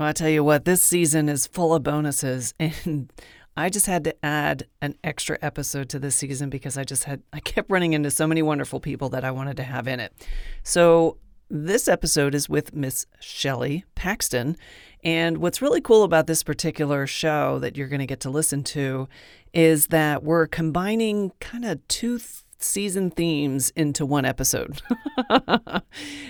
Well, I tell you what, this season is full of bonuses, and I just had to add an extra episode to this season because I kept running into so many wonderful people that I wanted to have in it. So this episode is with Miss Shelley Paxton, and what's really cool about this particular show that you're going to get to listen to is that we're combining kind of two season themes into one episode.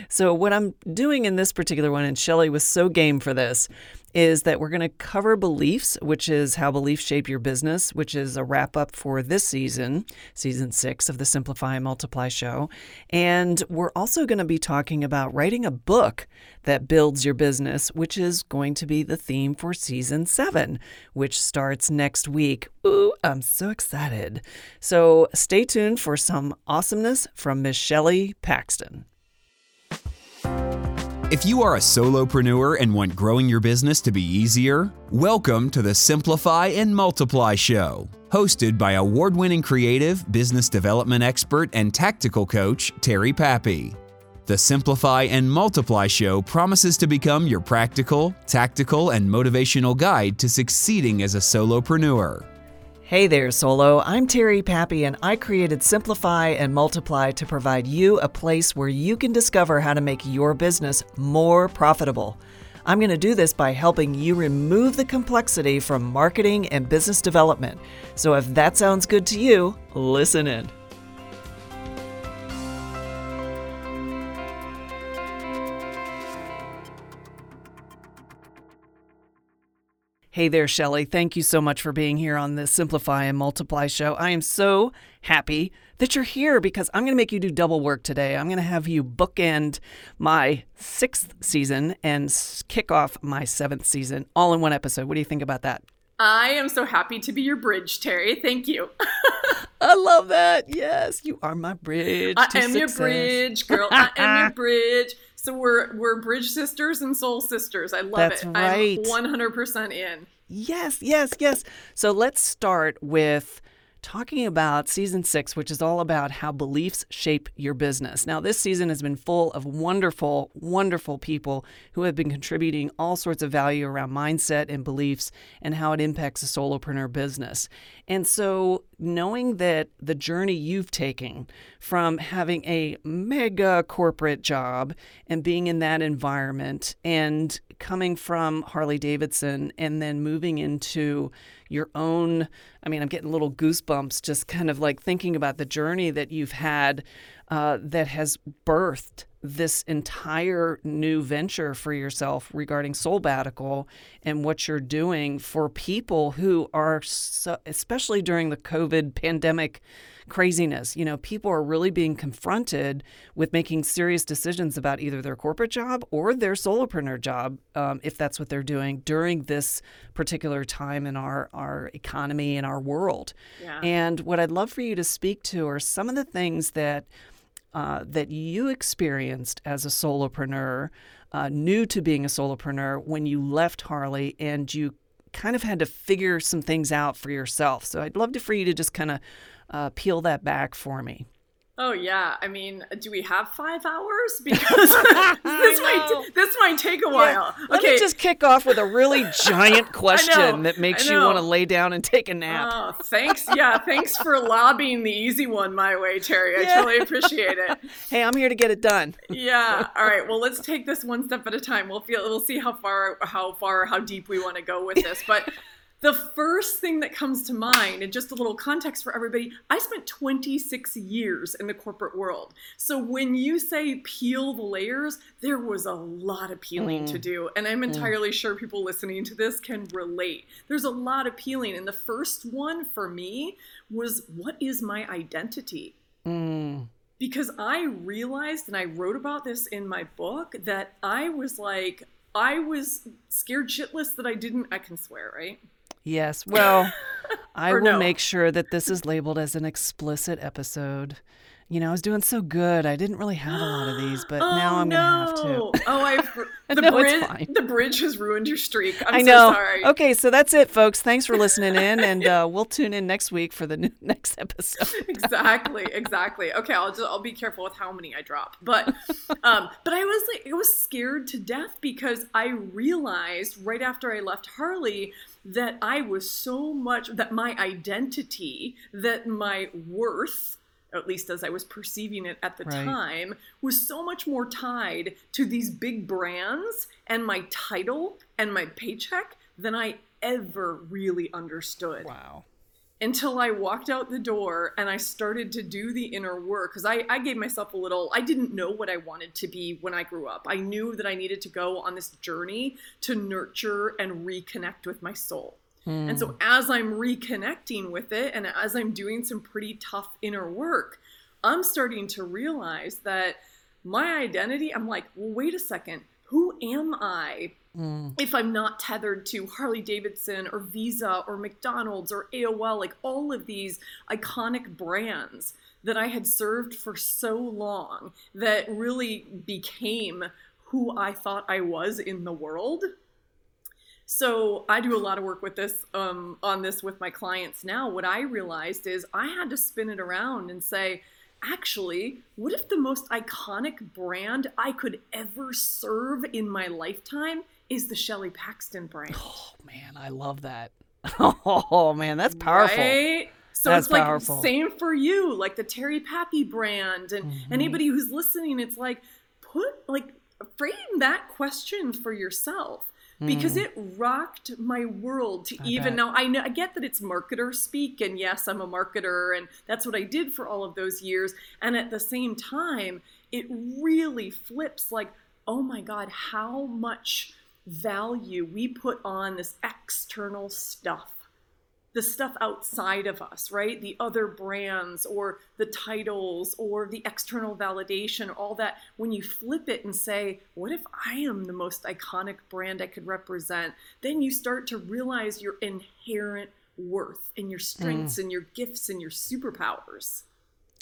So what I'm doing in this particular one, and Shelley was so game for this, is that we're going to cover beliefs, which is how beliefs shape your business, which is a wrap up for this season, season 6 of the Simplify and Multiply show. And we're also going to be talking about writing a book that builds your business, which is going to be the theme for season 7, which starts next week. Ooh, I'm so excited. So stay tuned for some awesomeness from Miss Shelley Paxton. If you are a solopreneur and want growing your business to be easier, welcome to the Simplify and Multiply show, hosted by award-winning creative, business development expert, and tactical coach, Terry Pappy. The Simplify and Multiply show promises to become your practical, tactical, and motivational guide to succeeding as a solopreneur. Hey there, Solo. I'm Terry Pappy, and I created Simplify and Multiply to provide you a place where you can discover how to make your business more profitable. I'm going to do this by helping you remove the complexity from marketing and business development. So if that sounds good to you, listen in. Hey there, Shelley. Thank you so much for being here on the Simplify and Multiply show. I am so happy that you're here because I'm going to make you do double work today. I'm going to have you bookend my 6th season and kick off my 7th season all in one episode. What do you think about that? I am so happy to be your bridge, Terry. Thank you. I love that. Yes, you are my bridge. I am your bridge, girl. I am your bridge. So we're bridge sisters and soul sisters. I love That's it. Right. I'm 100% in. Yes. So let's start with talking about season 6, which is all about how beliefs shape your business. Now, this season has been full of wonderful, wonderful people who have been contributing all sorts of value around mindset and beliefs and how it impacts a solopreneur business. And so knowing that the journey you've taken from having a mega corporate job and being in that environment and coming from Harley Davidson and then moving into your own, I mean, I'm getting little goosebumps just kind of like thinking about the journey that you've had that has birthed this entire new venture for yourself regarding Soulbatical and what you're doing for people who are, especially during the COVID pandemic craziness, you know, people are really being confronted with making serious decisions about either their corporate job or their solopreneur job, if that's what they're doing during this particular time in our economy and our world. Yeah. And what I'd love for you to speak to are some of the things that you experienced as a solopreneur, new to being a solopreneur when you left Harley and you kind of had to figure some things out for yourself. So I'd love for you to just kind of peel that back for me. Oh, yeah. I mean, do we have 5 hours? Because this might take a while. Yeah. Let me just kick off with a really giant question that makes you want to lay down and take a nap. Oh, thanks. Yeah, thanks for lobbying the easy one my way, Terry. I totally appreciate it. Hey, I'm here to get it done. Yeah. All right. Well, let's take this one step at a time. We'll see how deep we want to go with this. But the first thing that comes to mind, and just a little context for everybody, I spent 26 years in the corporate world. So when you say peel the layers, there was a lot of peeling to do. And I'm entirely sure people listening to this can relate. There's a lot of peeling. And the first one for me was, what is my identity? Because I realized, and I wrote about this in my book, that I was scared shitless that I can swear, right? Yes. Well, I will make sure that this is labeled as an explicit episode. You know, I was doing so good. I didn't really have a lot of these, but now I'm going to have to. The bridge has ruined your streak. I know. So sorry. Okay, so that's it, folks. Thanks for listening in, and we'll tune in next week for the next episode. Exactly. Okay, I'll be careful with how many I drop. But I was scared to death because I realized right after I left Harley that I was that my identity, that my worth, at least as I was perceiving it at the time, was so much more tied to these big brands and my title and my paycheck than I ever really understood. Wow. Until I walked out the door and I started to do the inner work. Because I gave myself I didn't know what I wanted to be when I grew up. I knew that I needed to go on this journey to nurture and reconnect with my soul. And so as I'm reconnecting with it and as I'm doing some pretty tough inner work, I'm starting to realize that my identity, I'm like, well, wait a second, who am I if I'm not tethered to Harley Davidson or Visa or McDonald's or AOL, like all of these iconic brands that I had served for so long that really became who I thought I was in the world? So I do a lot of work with this, on this with my clients now. What I realized is I had to spin it around and say, actually, what if the most iconic brand I could ever serve in my lifetime is the Shelley Paxton brand? Oh, man, I love that. Oh, man, that's powerful. Right? So that's powerful. Like same for you, like the Terry Pappy brand. And anybody who's listening, it's like, frame that question for yourself. Because it rocked my world to now I get that it's marketer speak, and yes, I'm a marketer, and that's what I did for all of those years. And at the same time, it really flips like, oh my God, how much value we put on this external stuff, the stuff outside of us, right? The other brands or the titles or the external validation, all that. When you flip it and say, what if I am the most iconic brand I could represent? Then you start to realize your inherent worth and your strengths and your gifts and your superpowers.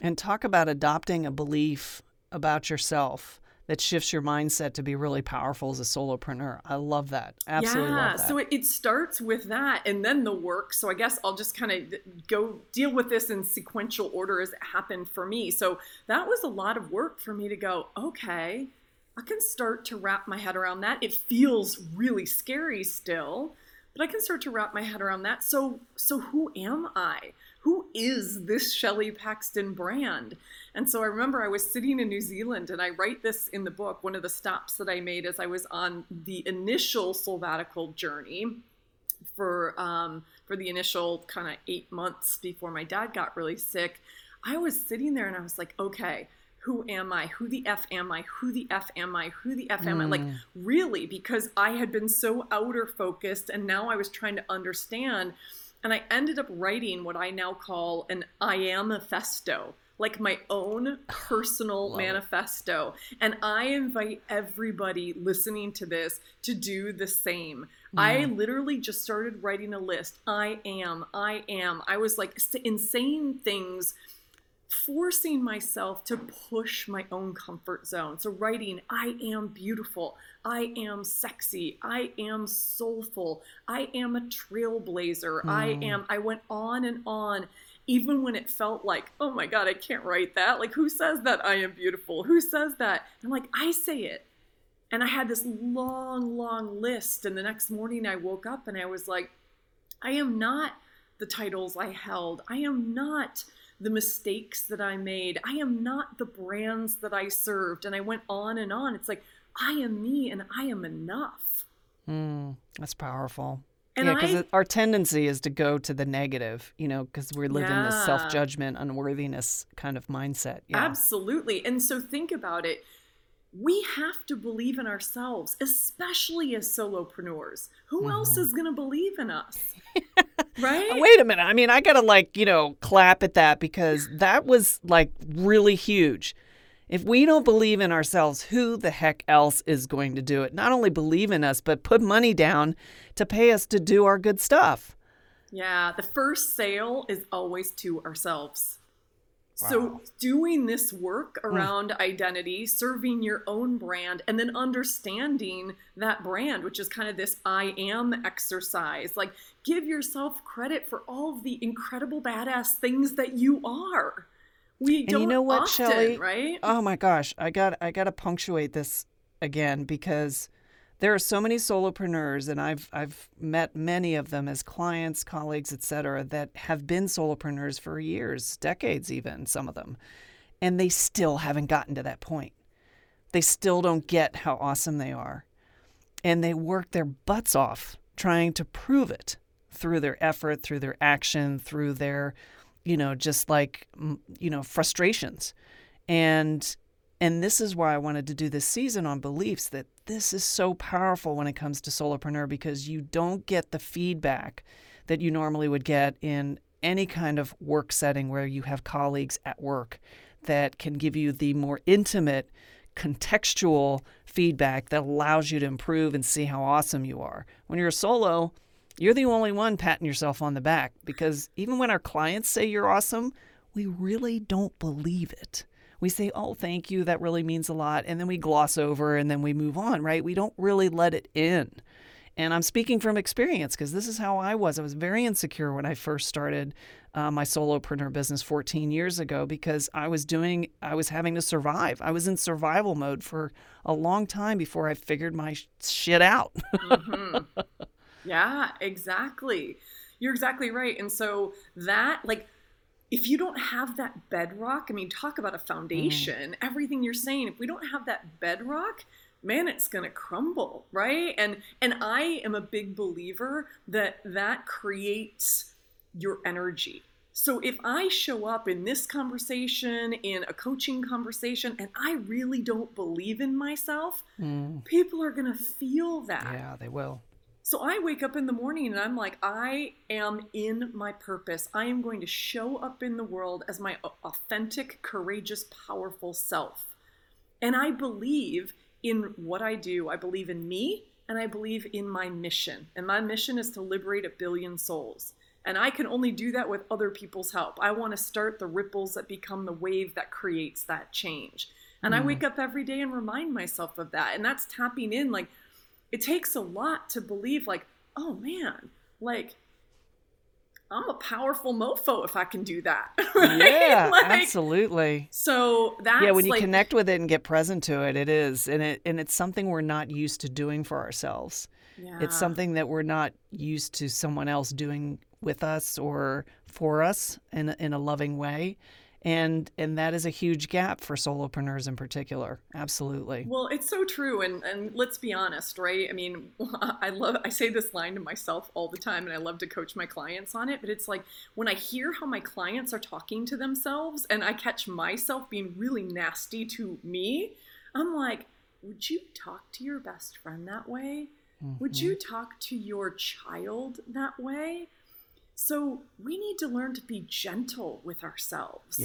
And talk about adopting a belief about yourself that shifts your mindset to be really powerful as a solopreneur. I love that. Absolutely love that. Yeah, so it starts with that and then the work. So I guess I'll just kind of go deal with this in sequential order as it happened for me. So that was a lot of work for me to go, okay, I can start to wrap my head around that. It feels really scary still, but I can start to wrap my head around that. So who am I? Who is this Shelley Paxton brand? And so I remember I was sitting in New Zealand, and I write this in the book, one of the stops that I made as I was on the initial Soulbatical journey for the initial kind of 8 months before my dad got really sick. I was sitting there and I was like, okay, who am I? Who the F am I? Who the F am I? Who the F am I? Like really, because I had been so outer focused, and now I was trying to understand. And I ended up writing what I now call an I am manifesto, like my own personal manifesto. And I invite everybody listening to this to do the same. Mm. I literally just started writing a list. I am. I was like insane things, forcing myself to push my own comfort zone. So writing, I am beautiful. I am sexy. I am soulful. I am a trailblazer. I went on, even when it felt like, oh my God, I can't write that. Like, who says that I am beautiful? Who says that? I'm like, I say it. And I had this long, long list. And the next morning I woke up and I was like, I am not the titles I held. I am not the mistakes that I made. I am not the brands that I served. And I went on and on. It's like, I am me and I am enough. That's powerful. And because our tendency is to go to the negative, you know, because we live in this self-judgment, unworthiness kind of mindset. Yeah. Absolutely. And so think about it. We have to believe in ourselves, especially as solopreneurs. Who else is going to believe in us? Right? Wait a minute. I mean, I got to clap at that because that was really huge. If we don't believe in ourselves, who the heck else is going to do it? Not only believe in us, but put money down to pay us to do our good stuff. Yeah. The first sale is always to ourselves. Wow. So doing this work around identity, serving your own brand, and then understanding that brand, which is kind of this I am exercise. Like, give yourself credit for all of the incredible badass things that you are. We and don't you know what, often, Shelley? Right? Oh my gosh, I got to punctuate this again, because there are so many solopreneurs, and I've met many of them as clients, colleagues, et cetera, that have been solopreneurs for years, decades even, some of them, and they still haven't gotten to that point. They still don't get how awesome they are, and they work their butts off trying to prove it through their effort, through their action, through their, just like, frustrations. And this is why I wanted to do this season on beliefs, that this is so powerful when it comes to solopreneur, because you don't get the feedback that you normally would get in any kind of work setting where you have colleagues at work that can give you the more intimate, contextual feedback that allows you to improve and see how awesome you are. When you're a solo, you're the only one patting yourself on the back, because even when our clients say you're awesome, we really don't believe it. We say, oh, thank you, that really means a lot. And then we gloss over and then we move on, right? We don't really let it in. And I'm speaking from experience, because this is how I was. I was very insecure when I first started my solopreneur business 14 years ago, because I was having to survive. I was in survival mode for a long time before I figured my shit out. Mm-hmm. Yeah, exactly. You're exactly right. And so that, like, if you don't have that bedrock, I mean, talk about a foundation, everything you're saying, if we don't have that bedrock, man, it's going to crumble, right? And I am a big believer that creates your energy. So if I show up in this conversation, in a coaching conversation, and I really don't believe in myself, people are going to feel that. Yeah, they will. So I wake up in the morning and I'm like, I am in my purpose. I am going to show up in the world as my authentic, courageous, powerful self. And I believe in what I do. I believe in me, and I believe in my mission. And my mission is to liberate 1 billion souls. And I can only do that with other people's help. I want to start the ripples that become the wave that creates that change. And I wake up every day and remind myself of that. And that's tapping in, like, it takes a lot to believe, like, oh man, like, I'm a powerful mofo if I can do that. Right? Yeah, like, absolutely. So that's, yeah, when you connect with it and get present to it, it is. And it's something we're not used to doing for ourselves. Yeah. It's something that we're not used to someone else doing with us or for us in a loving way. And that is a huge gap for solopreneurs in particular. Absolutely. Well, it's so true. And let's be honest, right? I mean, I say this line to myself all the time, and I love to coach my clients on it, but it's like, when I hear how my clients are talking to themselves and I catch myself being really nasty to me, I'm like, would you talk to your best friend that way? Mm-hmm. Would you talk to your child that way? So we need to learn to be gentle with ourselves,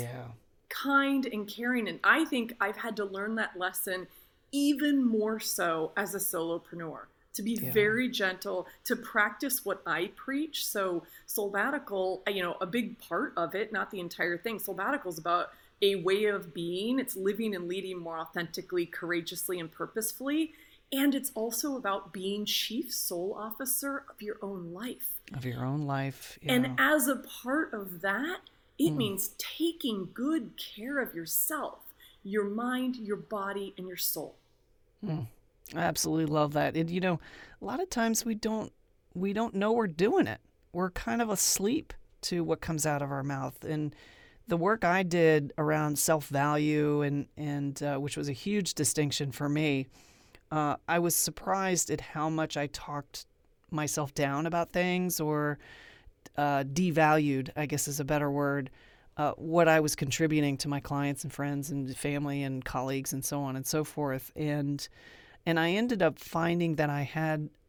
kind and caring. And I think I've had to learn that lesson even more so as a solopreneur, to be very gentle, to practice what I preach. So Soulbatical, a big part of it, not the entire thing. Soulbatical is about a way of being. It's living and leading more authentically, courageously, and purposefully. And it's also about being chief soul officer of your own life. And as a part of that, it means taking good care of yourself, your mind, your body, and your soul. I absolutely love that. And, a lot of times we don't know we're doing it. We're kind of asleep to what comes out of our mouth. And the work I did around self-value, and which was a huge distinction for me, I was surprised at how much I talked myself down about things, or devalued, I guess is a better word, what I was contributing to my clients and friends and family and colleagues and so on and so forth. And I ended up finding that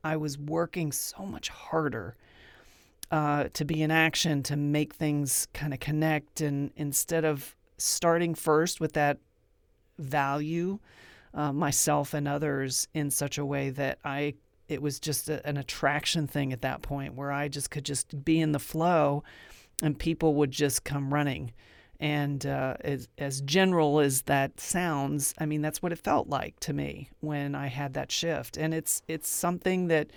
I was working so much harder to be in action, to make things kind of connect. And instead of starting first with that value, myself and others in such a way that it was just an attraction thing at that point, where I just could just be in the flow and people would just come running. And as general as that sounds, I mean, that's what it felt like to me when I had that shift. And it's something that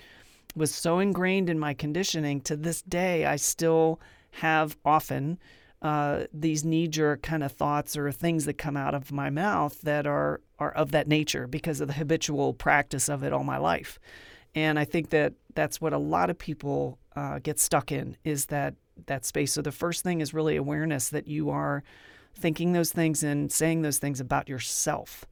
was so ingrained in my conditioning. To this day, I still have often these knee-jerk kind of thoughts or things that come out of my mouth that are of that nature because of the habitual practice of it all my life. And I think that that's what a lot of people get stuck in, is that space. So the first thing is really awareness that you are thinking those things and saying those things about yourself.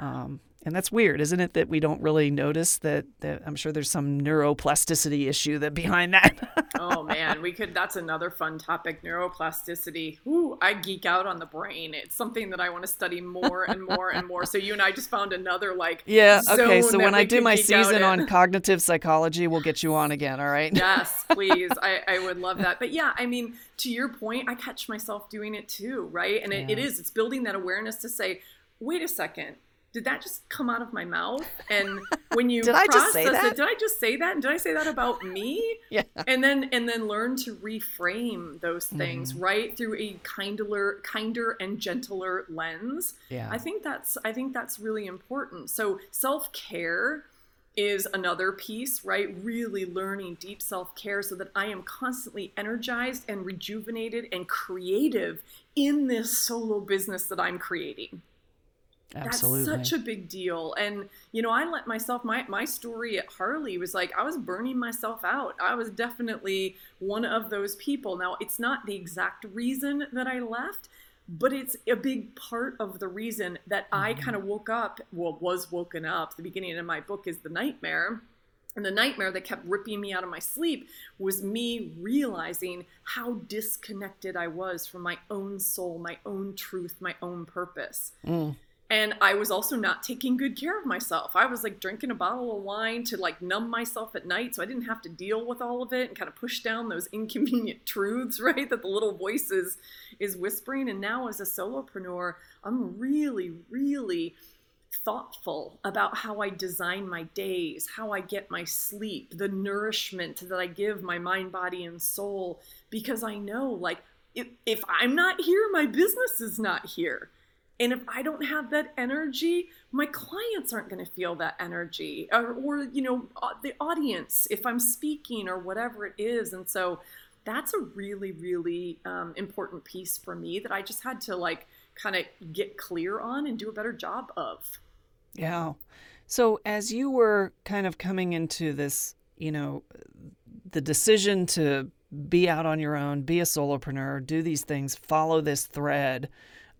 Yeah. And that's weird, isn't it, that we don't really notice that I'm sure there's some neuroplasticity issue that behind that. Oh man, that's another fun topic, neuroplasticity. Ooh, I geek out on the brain. It's something that I want to study more and more and more. So you and I just found another zone. Okay, so when I do my season on cognitive psychology, we'll get you on again, all right? Yes, please. I would love that. But yeah, I mean, to your point, I catch myself doing it too, right? And it's building that awareness to say, wait a second. Did that just come out of my mouth? And when you did process I just say that? It, did I just say that? And did I say that about me? Yeah. And then learn to reframe those things, right? Through a kinder and gentler lens. Yeah. I think that's really important. So self-care is another piece, right? Really learning deep self-care so that I am constantly energized and rejuvenated and creative in this solo business that I'm creating. Absolutely. That's such a big deal. And, I let myself, my story at Harley was like, I was burning myself out. I was definitely one of those people. Now, it's not the exact reason that I left, but it's a big part of the reason that I kind of was woken up. The beginning of my book is the nightmare. And the nightmare that kept ripping me out of my sleep was me realizing how disconnected I was from my own soul, my own truth, my own purpose. Mm. And I was also not taking good care of myself. I was drinking a bottle of wine to numb myself at night so I didn't have to deal with all of it and kind of push down those inconvenient truths, right, that the little voice is whispering. And now as a solopreneur, I'm really, really thoughtful about how I design my days, how I get my sleep, the nourishment that I give my mind, body, and soul, because I know if I'm not here, my business is not here. And if I don't have that energy, my clients aren't going to feel that energy or the audience, if I'm speaking or whatever it is. And so that's a really, really important piece for me that I just had to kind of get clear on and do a better job of. Yeah. So as you were kind of coming into this, the decision to be out on your own, be a solopreneur, do these things, follow this thread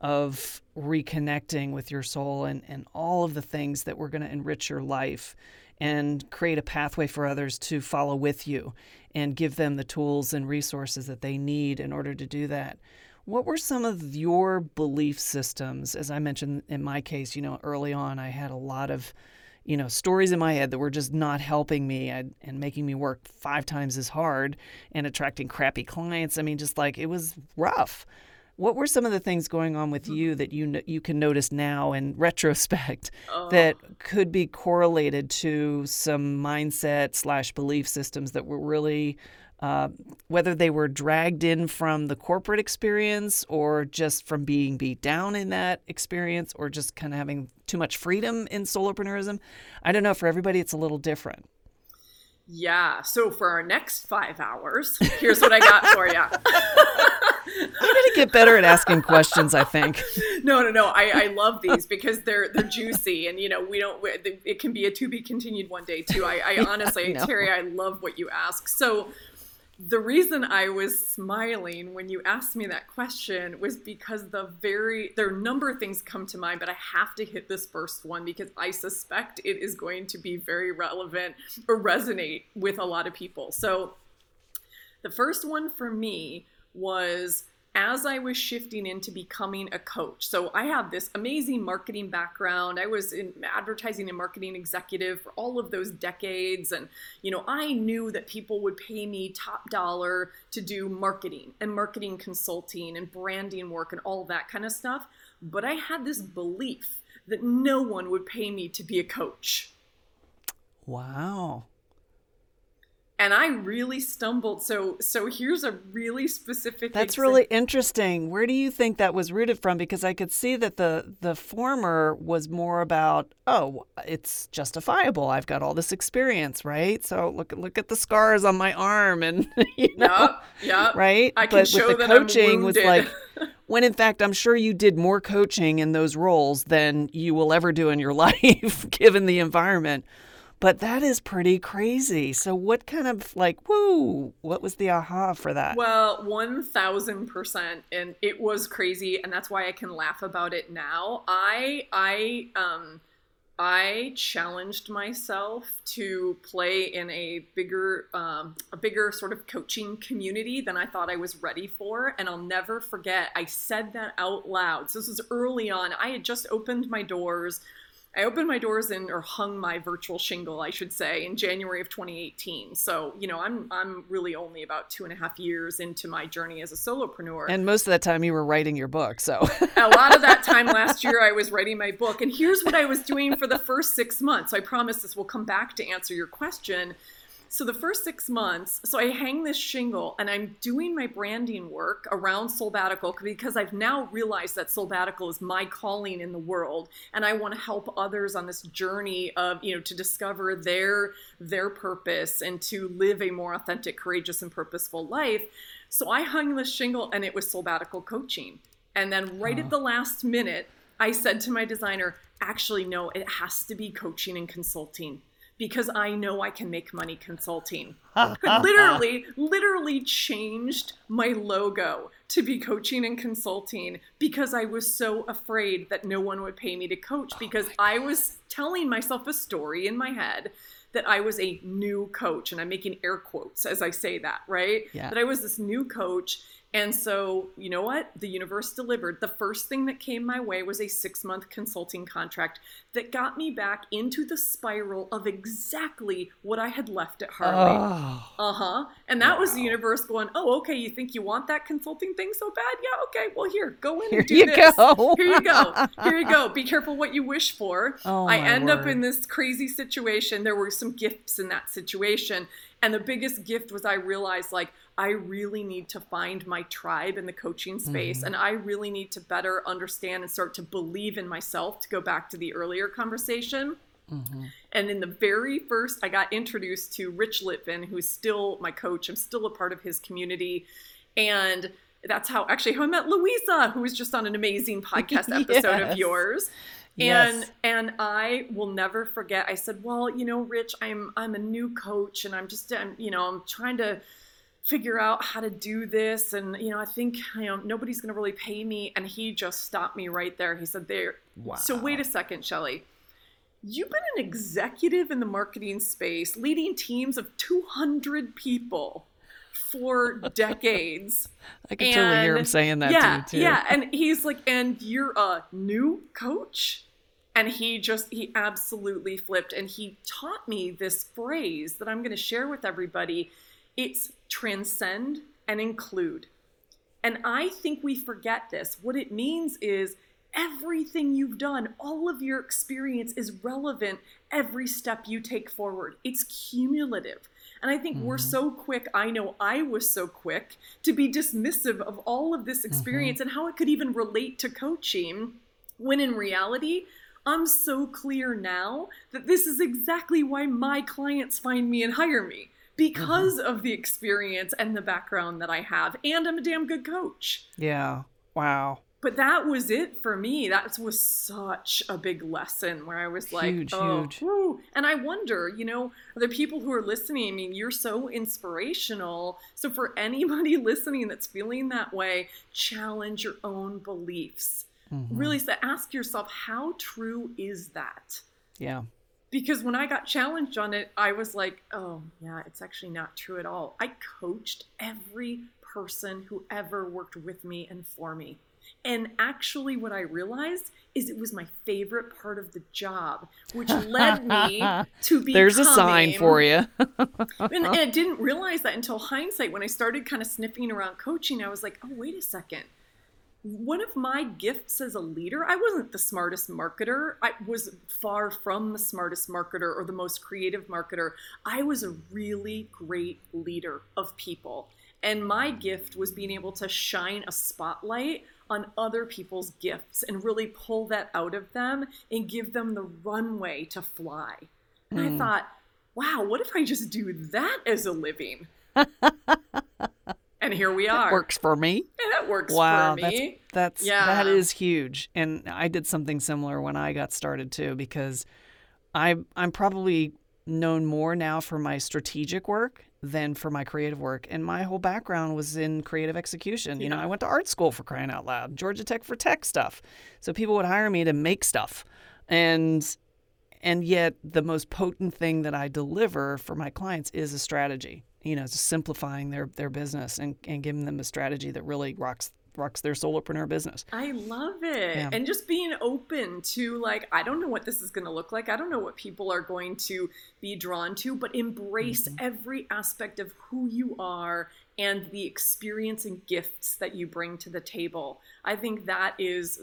of reconnecting with your soul and all of the things that were going to enrich your life and create a pathway for others to follow with you and give them the tools and resources that they need in order to do that. What were some of your belief systems? As I mentioned in my case, early on, I had a lot of, stories in my head that were just not helping me and making me work 5 times as hard and attracting crappy clients. I mean, just it was rough. What were some of the things going on with you that you can notice now in retrospect that could be correlated to some mindset / belief systems that were really, whether they were dragged in from the corporate experience or just from being beat down in that experience or just kind of having too much freedom in solopreneurism? I don't know. For everybody, it's a little different. Yeah. So for our next 5 hours, here's what I got for you. I'm going to get better at asking questions, I think. No. I love these because they're juicy. And, it can be a to be continued one day, too. I honestly, no. Terry, I love what you ask. So the reason I was smiling when you asked me that question was because there are a number of things come to mind, but I have to hit this first one because I suspect it is going to be very relevant or resonate with a lot of people. So the first one for me was as I was shifting into becoming a coach. So I have this amazing marketing background. I was in advertising and marketing executive for all of those decades. And, I knew that people would pay me top dollar to do marketing and marketing consulting and branding work and all that kind of stuff. But I had this belief that no one would pay me to be a coach. Wow. And I really stumbled. So here's a really specific. That's really interesting. Where do you think that was rooted from? Because I could see that the former was more about, oh, it's justifiable. I've got all this experience, right? So look at the scars on my arm, and you know, yeah, right. I can but show with the that coaching I'm was like. When in fact, I'm sure you did more coaching in those roles than you will ever do in your life, given the environment. But that is pretty crazy. So what kind of like, whoa, what was the aha for that? Well, 1,000%. And it was crazy. And that's why I can laugh about it now. I challenged myself to play in a bigger sort of coaching community than I thought I was ready for. And I'll never forget, I said that out loud. So this was early on. I had just opened my doors. I opened my doors or hung my virtual shingle, I should say, in January of 2018. So, you know, I'm really only about 2.5 years into my journey as a solopreneur. And most of that time you were writing your book, so. A lot of that time last year I was writing my book. And here's what I was doing for the first 6 months. So I promise this will come back to answer your question. So the first 6 months, so I hang this shingle and I'm doing my branding work around Soulbatical because I've now realized that Soulbatical is my calling in the world. And I want to help others on this journey of, you know, to discover their purpose and to live a more authentic, courageous, and purposeful life. So I hung this shingle and it was Soulbatical coaching. And then right at the last minute, I said to my designer, actually, no, it has to be coaching and consulting. Because I know I can make money consulting. literally changed my logo to be coaching and consulting because I was so afraid that no one would pay me to coach because I was telling myself a story in my head that I was a new coach. And I'm making air quotes as I say that, right? Yeah. That I was this new coach. And so, you know what? The universe delivered. The first thing that came my way was a 6-month consulting contract that got me back into the spiral of exactly what I had left at Harley. Oh, and that was the universe going, oh, okay, you think you want that consulting thing so bad? Yeah, okay, well, here, go in and do this. Here you go. Be careful what you wish for. Oh, I end up in this crazy situation. There were some gifts in that situation. And the biggest gift was I realized, like, I really need to find my tribe in the coaching space. Mm-hmm. And I really need to better understand and start to believe in myself, to go back to the earlier conversation. Mm-hmm. And in the very first, I got introduced to Rich Litvin, who's still my coach. I'm still a part of his community. And that's how I met Louisa, who was just on an amazing podcast episode of yours. Yes. And I will never forget. I said, well, you know, Rich, I'm a new coach and I'm trying to figure out how to do this. And, you know, I think, you know, nobody's going to really pay me. And he just stopped me right there. He said, wow. So wait a second, Shelley, you've been an executive in the marketing space, leading teams of 200 people for decades. I can totally hear him saying that to you too. Yeah. And he's like, and you're a new coach? And he absolutely flipped. And he taught me this phrase that I'm going to share with everybody. It's transcend and include. And I think we forget this. What it means is everything you've done, all of your experience is relevant every step you take forward. It's cumulative. And I think we're so quick, I know I was so quick to be dismissive of all of this experience and how it could even relate to coaching, when in reality, I'm so clear now that this is exactly why my clients find me and hire me. Because of the experience and the background that I have. And I'm a damn good coach. Yeah. Wow. But that was it for me. That was such a big lesson where I was like, huge. And I wonder, you know, the people who are listening, I mean, you're so inspirational. So for anybody listening that's feeling that way, challenge your own beliefs. Mm-hmm. Really ask yourself, how true is that? Yeah. Because when I got challenged on it, I was like, oh, yeah, it's actually not true at all. I coached every person who ever worked with me and for me. And actually what I realized is it was my favorite part of the job, which led me to becoming... There's a sign for you. And I didn't realize that until hindsight. When I started kind of sniffing around coaching, I was like, oh, wait a second. one of my gifts as a leader, I wasn't the smartest marketer. I was far from the smartest marketer or the most creative marketer. I was a really great leader of people. And my gift was being able to shine a spotlight on other people's gifts and really pull that out of them and give them the runway to fly. And I thought, wow, what if I just do that as a living? And here we are. That works for me. Yeah, that works for me. That is huge. And I did something similar when I got started too, because I'm probably known more now for my strategic work than for my creative work. And my whole background was in creative execution. You know, I went to art school, for crying out loud, Georgia Tech for tech stuff. So people would hire me to make stuff. And yet the most potent thing that I deliver for my clients is a strategy. You know, just simplifying their business and giving them a strategy that really rocks their solopreneur business. I love it. Yeah. And just being open to, like, I don't know what this is going to look like. I don't know what people are going to be drawn to, but embrace every aspect of who you are and the experience and gifts that you bring to the table. I think that is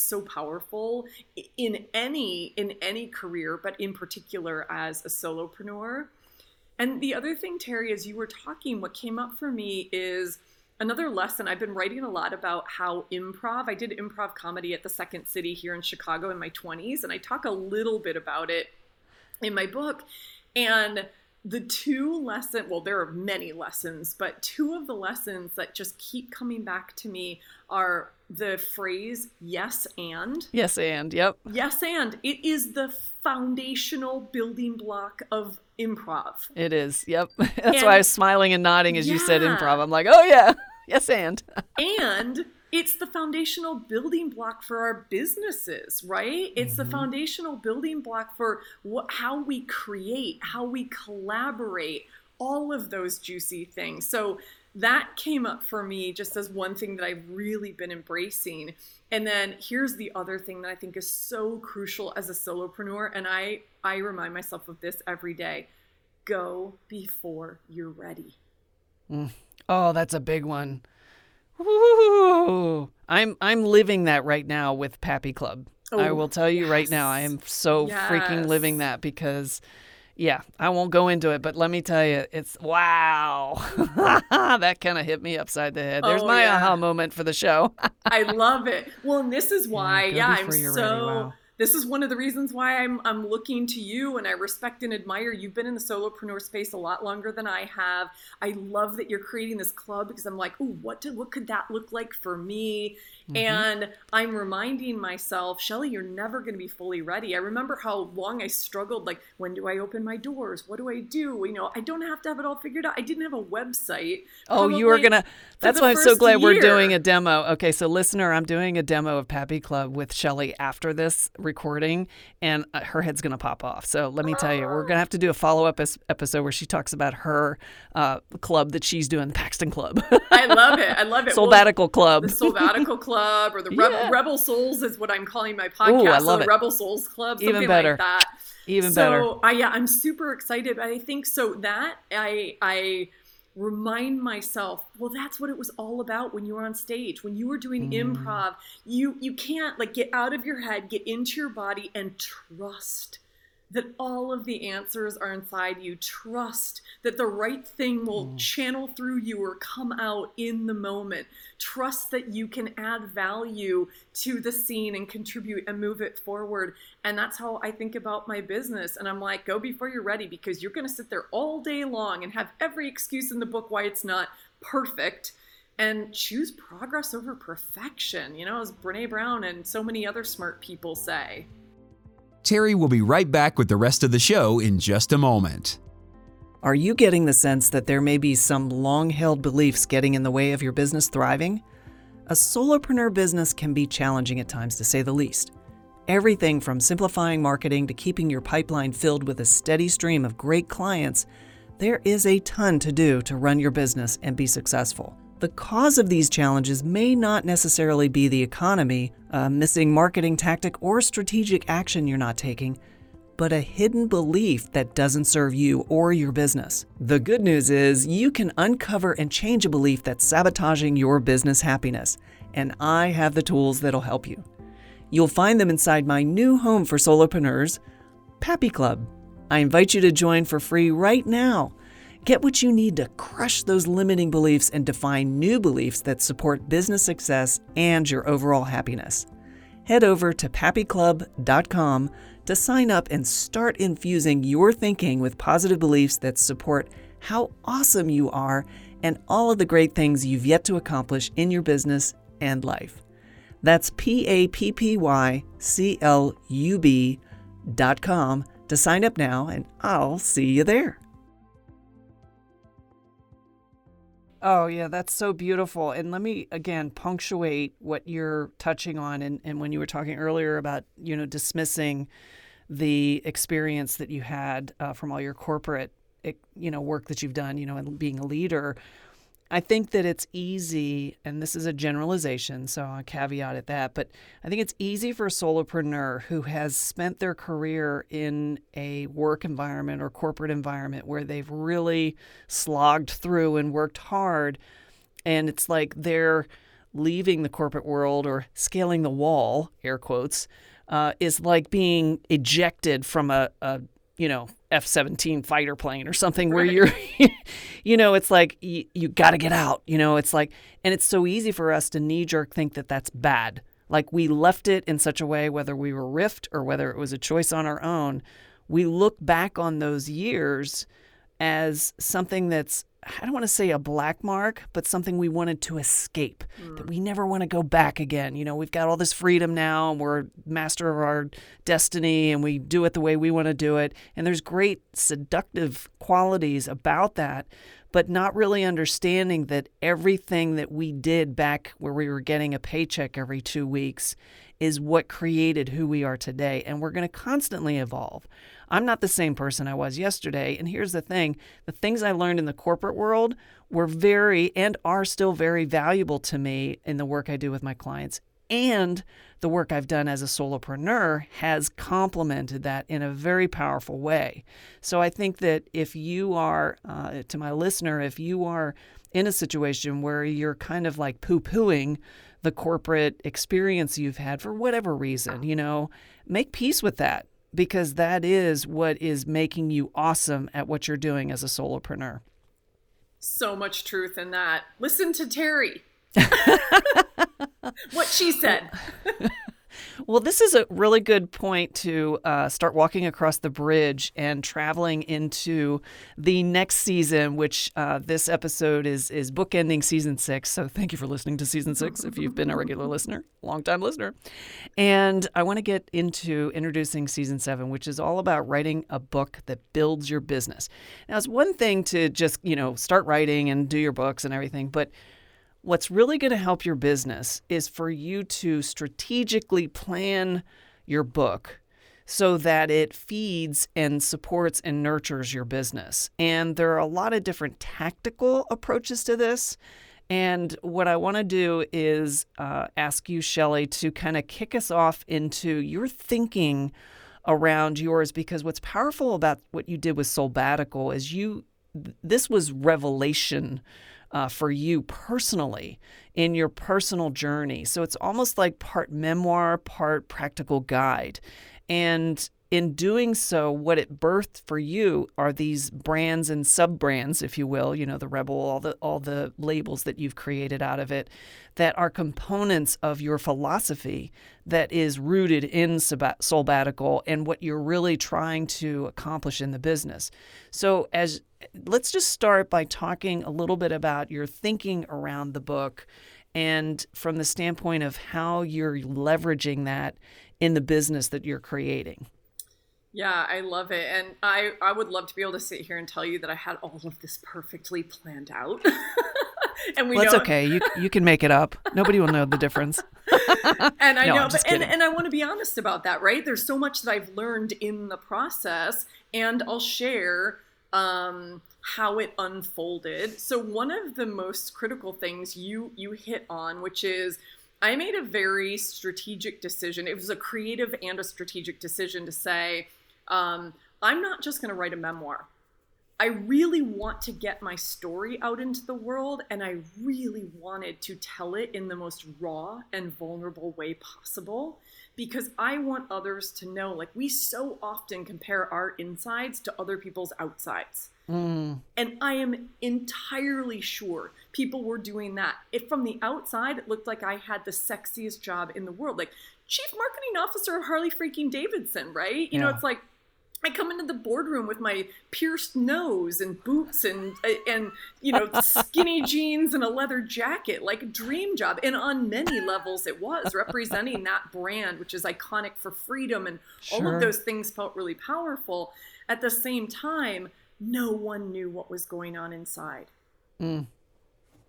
so powerful in any career, but in particular as a solopreneur. And the other thing, Terry, as you were talking, what came up for me is another lesson. I've been writing a lot about how improv, I did improv comedy at the Second City here in Chicago in my 20s, and I talk a little bit about it in my book. And the there are many lessons, but two of the lessons that just keep coming back to me are the phrase yes and. Yes and, yep. Yes and. It is the foundational building block of improv. It is, yep. That's why I was smiling and nodding as you said improv. I'm like, oh yeah, yes and. And it's the foundational building block for our businesses, right? It's the foundational building block for how we create, how we collaborate, all of those juicy things. So that came up for me just as one thing that I've really been embracing. And then here's the other thing that I think is so crucial as a solopreneur, and I remind myself of this every day. Go before you're ready. Oh, that's a big one. Woo. I'm living that right now with Pappy Club. Oh, I will tell you right now, I am so freaking living that because, I won't go into it, but let me tell you, it's wow. That kind of hit me upside the head. There's my aha moment for the show. I love it. Well, and this is why, I'm so... ready. Wow. This is one of the reasons why I'm looking to you, and I respect and admire. You've been in the solopreneur space a lot longer than I have. I love that you're creating this club because I'm like, oh, what could that look like for me? Mm-hmm. And I'm reminding myself, Shelley, you're never going to be fully ready. I remember how long I struggled, like, when do I open my doors? What do? You know, I don't have to have it all figured out. I didn't have a website. Oh, you were going to. That's why I'm so glad we're doing a demo. Okay, so listener, I'm doing a demo of Pappy Club with Shelley after this recording, and her head's going to pop off. So let me tell you, we're going to have to do a follow-up episode where she talks about her club that she's doing, the Paxton Club. I love it. Soulbatical Club. The Soulbatical Club, or the Rebel Souls is what I'm calling my podcast. Ooh, I love it. Rebel Souls Club, something even better. Like that. Even better. So I'm super excited. I think so that I remind myself, well, that's what it was all about when you were on stage, when you were doing improv. You can't, like, get out of your head, get into your body, and trust that all of the answers are inside you. Trust that the right thing will channel through you or come out in the moment. Trust that you can add value to the scene and contribute and move it forward. And that's how I think about my business. And I'm like, go before you're ready, because you're going to sit there all day long and have every excuse in the book why it's not perfect. And choose progress over perfection, you know, as Brené Brown and so many other smart people say. Terry will be right back with the rest of the show in just a moment. Are you getting the sense that there may be some long-held beliefs getting in the way of your business thriving? A solopreneur business can be challenging at times, to say the least. Everything from simplifying marketing to keeping your pipeline filled with a steady stream of great clients, there is a ton to do to run your business and be successful. The cause of these challenges may not necessarily be the economy, a missing marketing tactic, or strategic action you're not taking, but a hidden belief that doesn't serve you or your business. The good news is you can uncover and change a belief that's sabotaging your business happiness. and I have the tools that'll help you. You'll find them inside my new home for solopreneurs, Pappy Club. I invite you to join for free right now. Get what you need to crush those limiting beliefs and define new beliefs that support business success and your overall happiness. Head over to pappyclub.com to sign up and start infusing your thinking with positive beliefs that support how awesome you are and all of the great things you've yet to accomplish in your business and life. That's pappyclub.com to sign up now, and I'll see you there. Oh, yeah, that's so beautiful. And let me, again, punctuate what you're touching on. And when you were talking earlier about, you know, dismissing the experience that you had from all your corporate, you know, work that you've done, you know, and being a leader, I think that it's easy, and this is a generalization, so I'll caveat at that, but I think it's easy for a solopreneur who has spent their career in a work environment or corporate environment where they've really slogged through and worked hard, and it's like they're leaving the corporate world or scaling the wall, air quotes, is like being ejected from a you know, F-17 fighter plane or something, right? Where you're, you know, it's like, you got to get out, you know, it's like, and it's so easy for us to knee jerk think that that's bad. Like we left it in such a way, whether we were riffed or whether it was a choice on our own, we look back on those years as something that's, I don't want to say a black mark, but something we wanted to escape, that we never want to go back again. You know, we've got all this freedom now and we're master of our destiny and we do it the way we want to do it. And there's great seductive qualities about that, but not really understanding that everything that we did back where we were getting a paycheck every 2 weeks is what created who we are today. And we're going to constantly evolve. I'm not the same person I was yesterday. And here's the thing. The things I learned in the corporate world were very and are still very valuable to me in the work I do with my clients. And the work I've done as a solopreneur has complemented that in a very powerful way. So I think that if you are, to my listener, if you are in a situation where you're kind of like poo-pooing the corporate experience you've had for whatever reason, you know, make peace with that, because that is what is making you awesome at what you're doing as a solopreneur. So much truth in that. Listen to Terry. What she said. Well, this is a really good point to start walking across the bridge and traveling into the next season, which this episode is bookending season 6. So thank you for listening to season 6 if you've been a regular listener, longtime listener. And I want to get into introducing season 7, which is all about writing a book that builds your business. Now, it's one thing to just, you know, start writing and do your books and everything, but what's really going to help your business is for you to strategically plan your book so that it feeds and supports and nurtures your business. And there are a lot of different tactical approaches to this. And what I want to do is ask you, Shelley, to kind of kick us off into your thinking around yours, because what's powerful about what you did with Soulbatical is this was revelation for you personally in your personal journey. So it's almost like part memoir, part practical guide. And in doing so, what it birthed for you are these brands and sub-brands, if you will, you know, the Rebel, all the labels that you've created out of it that are components of your philosophy that is rooted in Soulbatical and what you're really trying to accomplish in the business. So let's just start by talking a little bit about your thinking around the book and from the standpoint of how you're leveraging that in the business that you're creating. Yeah, I love it. And I would love to be able to sit here and tell you that I had all of this perfectly planned out. And we know it's okay. You can make it up. Nobody will know the difference. And I know, but, and I want to be honest about that, right? There's so much that I've learned in the process, and I'll share how it unfolded. So one of the most critical things you hit on, which is I made a very strategic decision. It was a creative and a strategic decision to say, I'm not just going to write a memoir. I really want to get my story out into the world, and I really wanted to tell it in the most raw and vulnerable way possible, because I want others to know, like, we so often compare our insides to other people's outsides. Mm. And I am entirely sure people were doing that. It, from the outside, it looked like I had the sexiest job in the world. Like, chief marketing officer of Harley freaking Davidson, right? You know, it's like, I come into the boardroom with my pierced nose and boots and you know, skinny jeans and a leather jacket, like a dream job. And on many levels, it was representing that brand, which is iconic for freedom. And all of those things felt really powerful. At the same time, no one knew what was going on inside. Mm.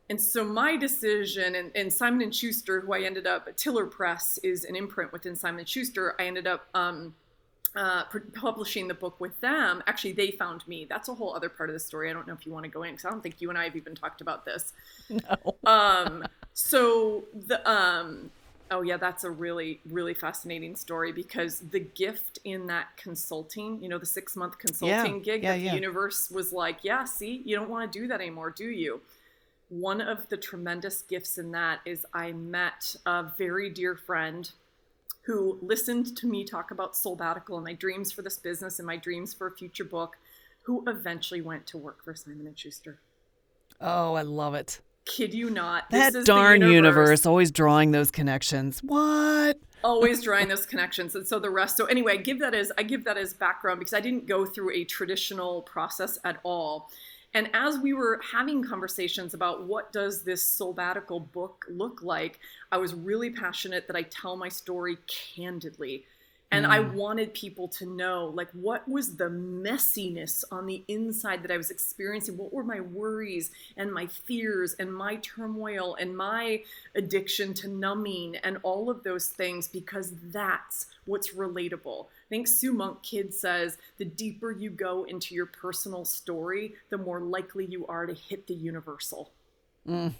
And so my decision, and Simon & Schuster, who I ended up, Tiller Press is an imprint within Simon & Schuster. I ended up publishing the book with them. Actually, they found me. That's a whole other part of the story. I don't know if you want to go in, because I don't think you and I have even talked about this. No. That's a really, really fascinating story, because the gift in that consulting, you know, the 6-month consulting gig, the universe was like, yeah, see, you don't want to do that anymore, do you? One of the tremendous gifts in that is I met a very dear friend who listened to me talk about Soulbatical and my dreams for this business and my dreams for a future book, who eventually went to work for Simon & Schuster. Oh, I love it. Kid you not. That darn universe, always drawing those connections. What? Always drawing those connections. And so the rest. So anyway, I give that as background, because I didn't go through a traditional process at all. And as we were having conversations about what does this Soulbatical book look like, I was really passionate that I tell my story candidly. And I wanted people to know, like, what was the messiness on the inside that I was experiencing? What were my worries and my fears and my turmoil and my addiction to numbing and all of those things? Because that's what's relatable. I think Sue Monk Kidd says, the deeper you go into your personal story, the more likely you are to hit the universal. Mm.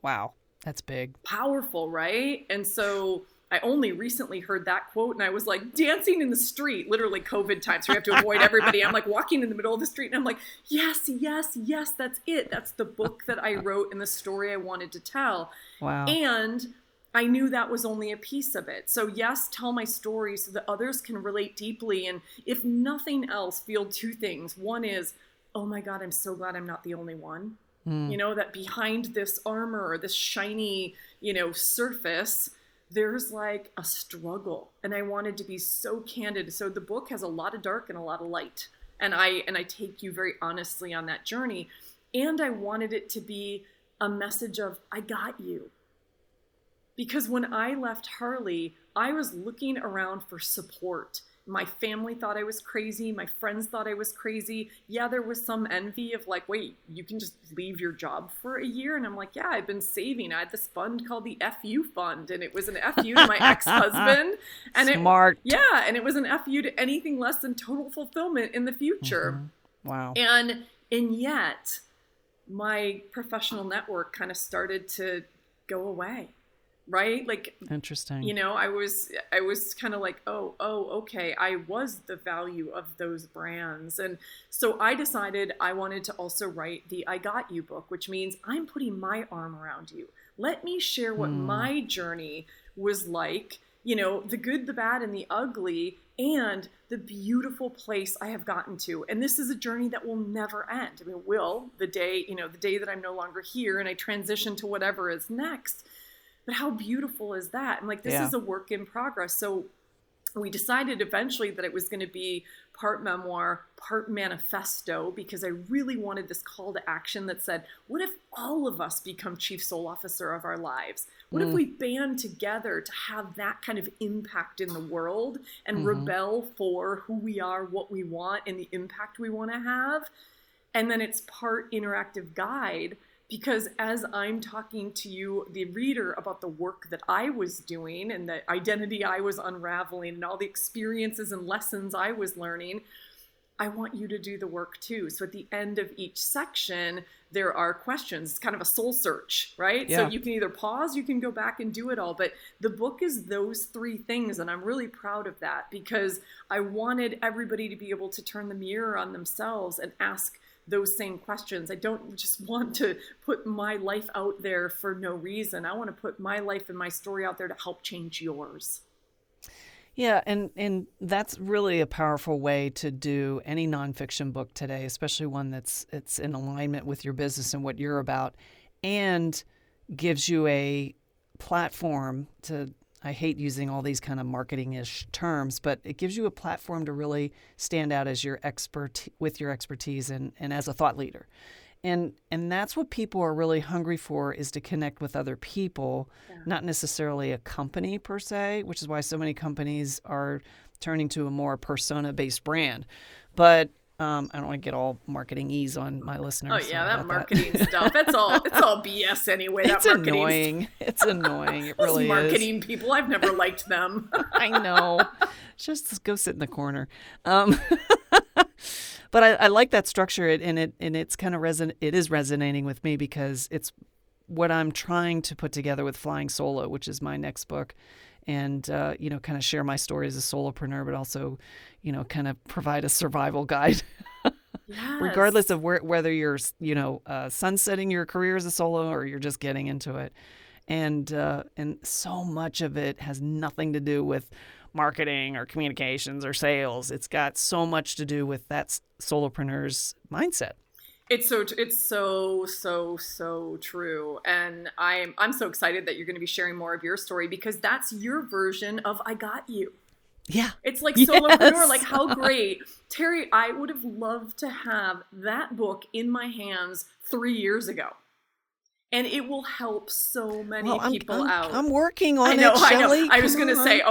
Wow. That's big. Powerful, right? And so I only recently heard that quote, and I was like dancing in the street, literally COVID times, so we have to avoid everybody. I'm like walking in the middle of the street, and I'm like, yes, that's it. That's the book that I wrote and the story I wanted to tell. Wow. And I knew that was only a piece of it. So yes, tell my story so that others can relate deeply. And if nothing else, feel two things. One is, oh my God, I'm so glad I'm not the only one. Mm. You know, that behind this armor, this shiny, you know, surface, there's like a struggle, and I wanted to be so candid. So the book has a lot of dark and a lot of light, and I take you very honestly on that journey. And I wanted it to be a message of, I got you. Because when I left Harley, I was looking around for support. My family thought I was crazy. My friends thought I was crazy. Yeah, there was some envy of like, wait, you can just leave your job for a year. And I'm like, yeah, I've been saving. I had this fund called the FU Fund, and it was an FU to my ex-husband. And smart. It was an FU to anything less than total fulfillment in the future. Mm-hmm. Wow. And yet my professional network kind of started to go away. Right? Like, interesting. You know, I was kind of like, okay. I was the value of those brands. And so I decided I wanted to also write the I Got You book, which means I'm putting my arm around you. Let me share what my journey was like, you know, the good, the bad, and the ugly, and the beautiful place I have gotten to. And this is a journey that will never end. I mean, the day that I'm no longer here and I transition to whatever is next. But how beautiful is that? And like, this is a work in progress. So we decided eventually that it was going to be part memoir, part manifesto, because I really wanted this call to action that said, what if all of us become chief soul officer of our lives? What if we band together to have that kind of impact in the world and rebel for who we are, what we want, and the impact we want to have? And then it's part interactive guide. Because as I'm talking to you, the reader, about the work that I was doing and the identity I was unraveling and all the experiences and lessons I was learning, I want you to do the work too. So at the end of each section, there are questions. It's kind of a soul search, right? Yeah. So you can either pause, you can go back and do it all. But the book is those three things. And I'm really proud of that, because I wanted everybody to be able to turn the mirror on themselves and ask those same questions. I don't just want to put my life out there for no reason. I want to put my life and my story out there to help change yours. Yeah, and that's really a powerful way to do any nonfiction book today, especially one that's in alignment with your business and what you're about, and gives you a platform to, I hate using all these kind of marketing-ish terms, but it gives you a platform to really stand out as your expert with your expertise and as a thought leader. And that's what people are really hungry for, is to connect with other people, not necessarily a company per se, which is why so many companies are turning to a more persona-based brand. But I don't want to get all marketing-ese on my listeners. Oh, yeah, that marketing stuff. It's all BS anyway. It's annoying. It's annoying. It really is. Marketing people, I've never liked them. I know. Just go sit in the corner. But I like that structure, and it's kind of resonating with me, because it's what I'm trying to put together with Flying Solo, which is my next book, and kind of share my story as a solopreneur, but also, kind of provide a survival guide, yes. Regardless of whether you're sunsetting your career as a solo or you're just getting into it, and so much of it has nothing to do with marketing or communications or sales. It's got so much to do with that solopreneur's mindset. It's so true. And I'm so excited that you're going to be sharing more of your story, because that's your version of I got you. Yeah. It's like solopreneur, yes. Like how great. Terry, I would have loved to have that book in my hands 3 years ago. And it will help so many people out. I'm working on it, Shelley. I was going to say,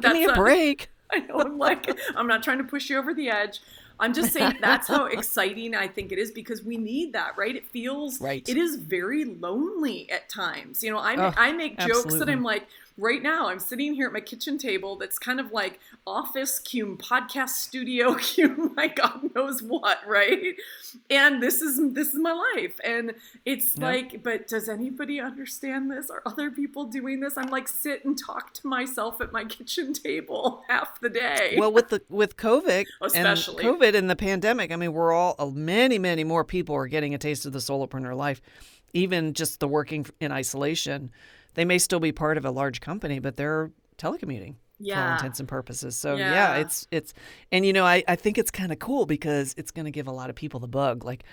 give me a break. I know. I'm like, I'm not trying to push you over the edge. I'm just saying that's how exciting I think it is, because we need that, right? It feels, right. It is very lonely at times. I make jokes that I'm like, right now I'm sitting here at my kitchen table that's kind of like office cum, podcast studio cum, my God knows what, right? And this is my life. And it's like, but does anybody understand this? Are other people doing this? I'm like, sit and talk to myself at my kitchen table half the day. Well, with COVID, especially. And COVID in the pandemic, I mean, we're all, many, many more people are getting a taste of the solopreneur life, even just the working in isolation. They may still be part of a large company, but they're telecommuting for all intents and purposes. So it's, and I think it's kind of cool, because it's going to give a lot of people the bug, like,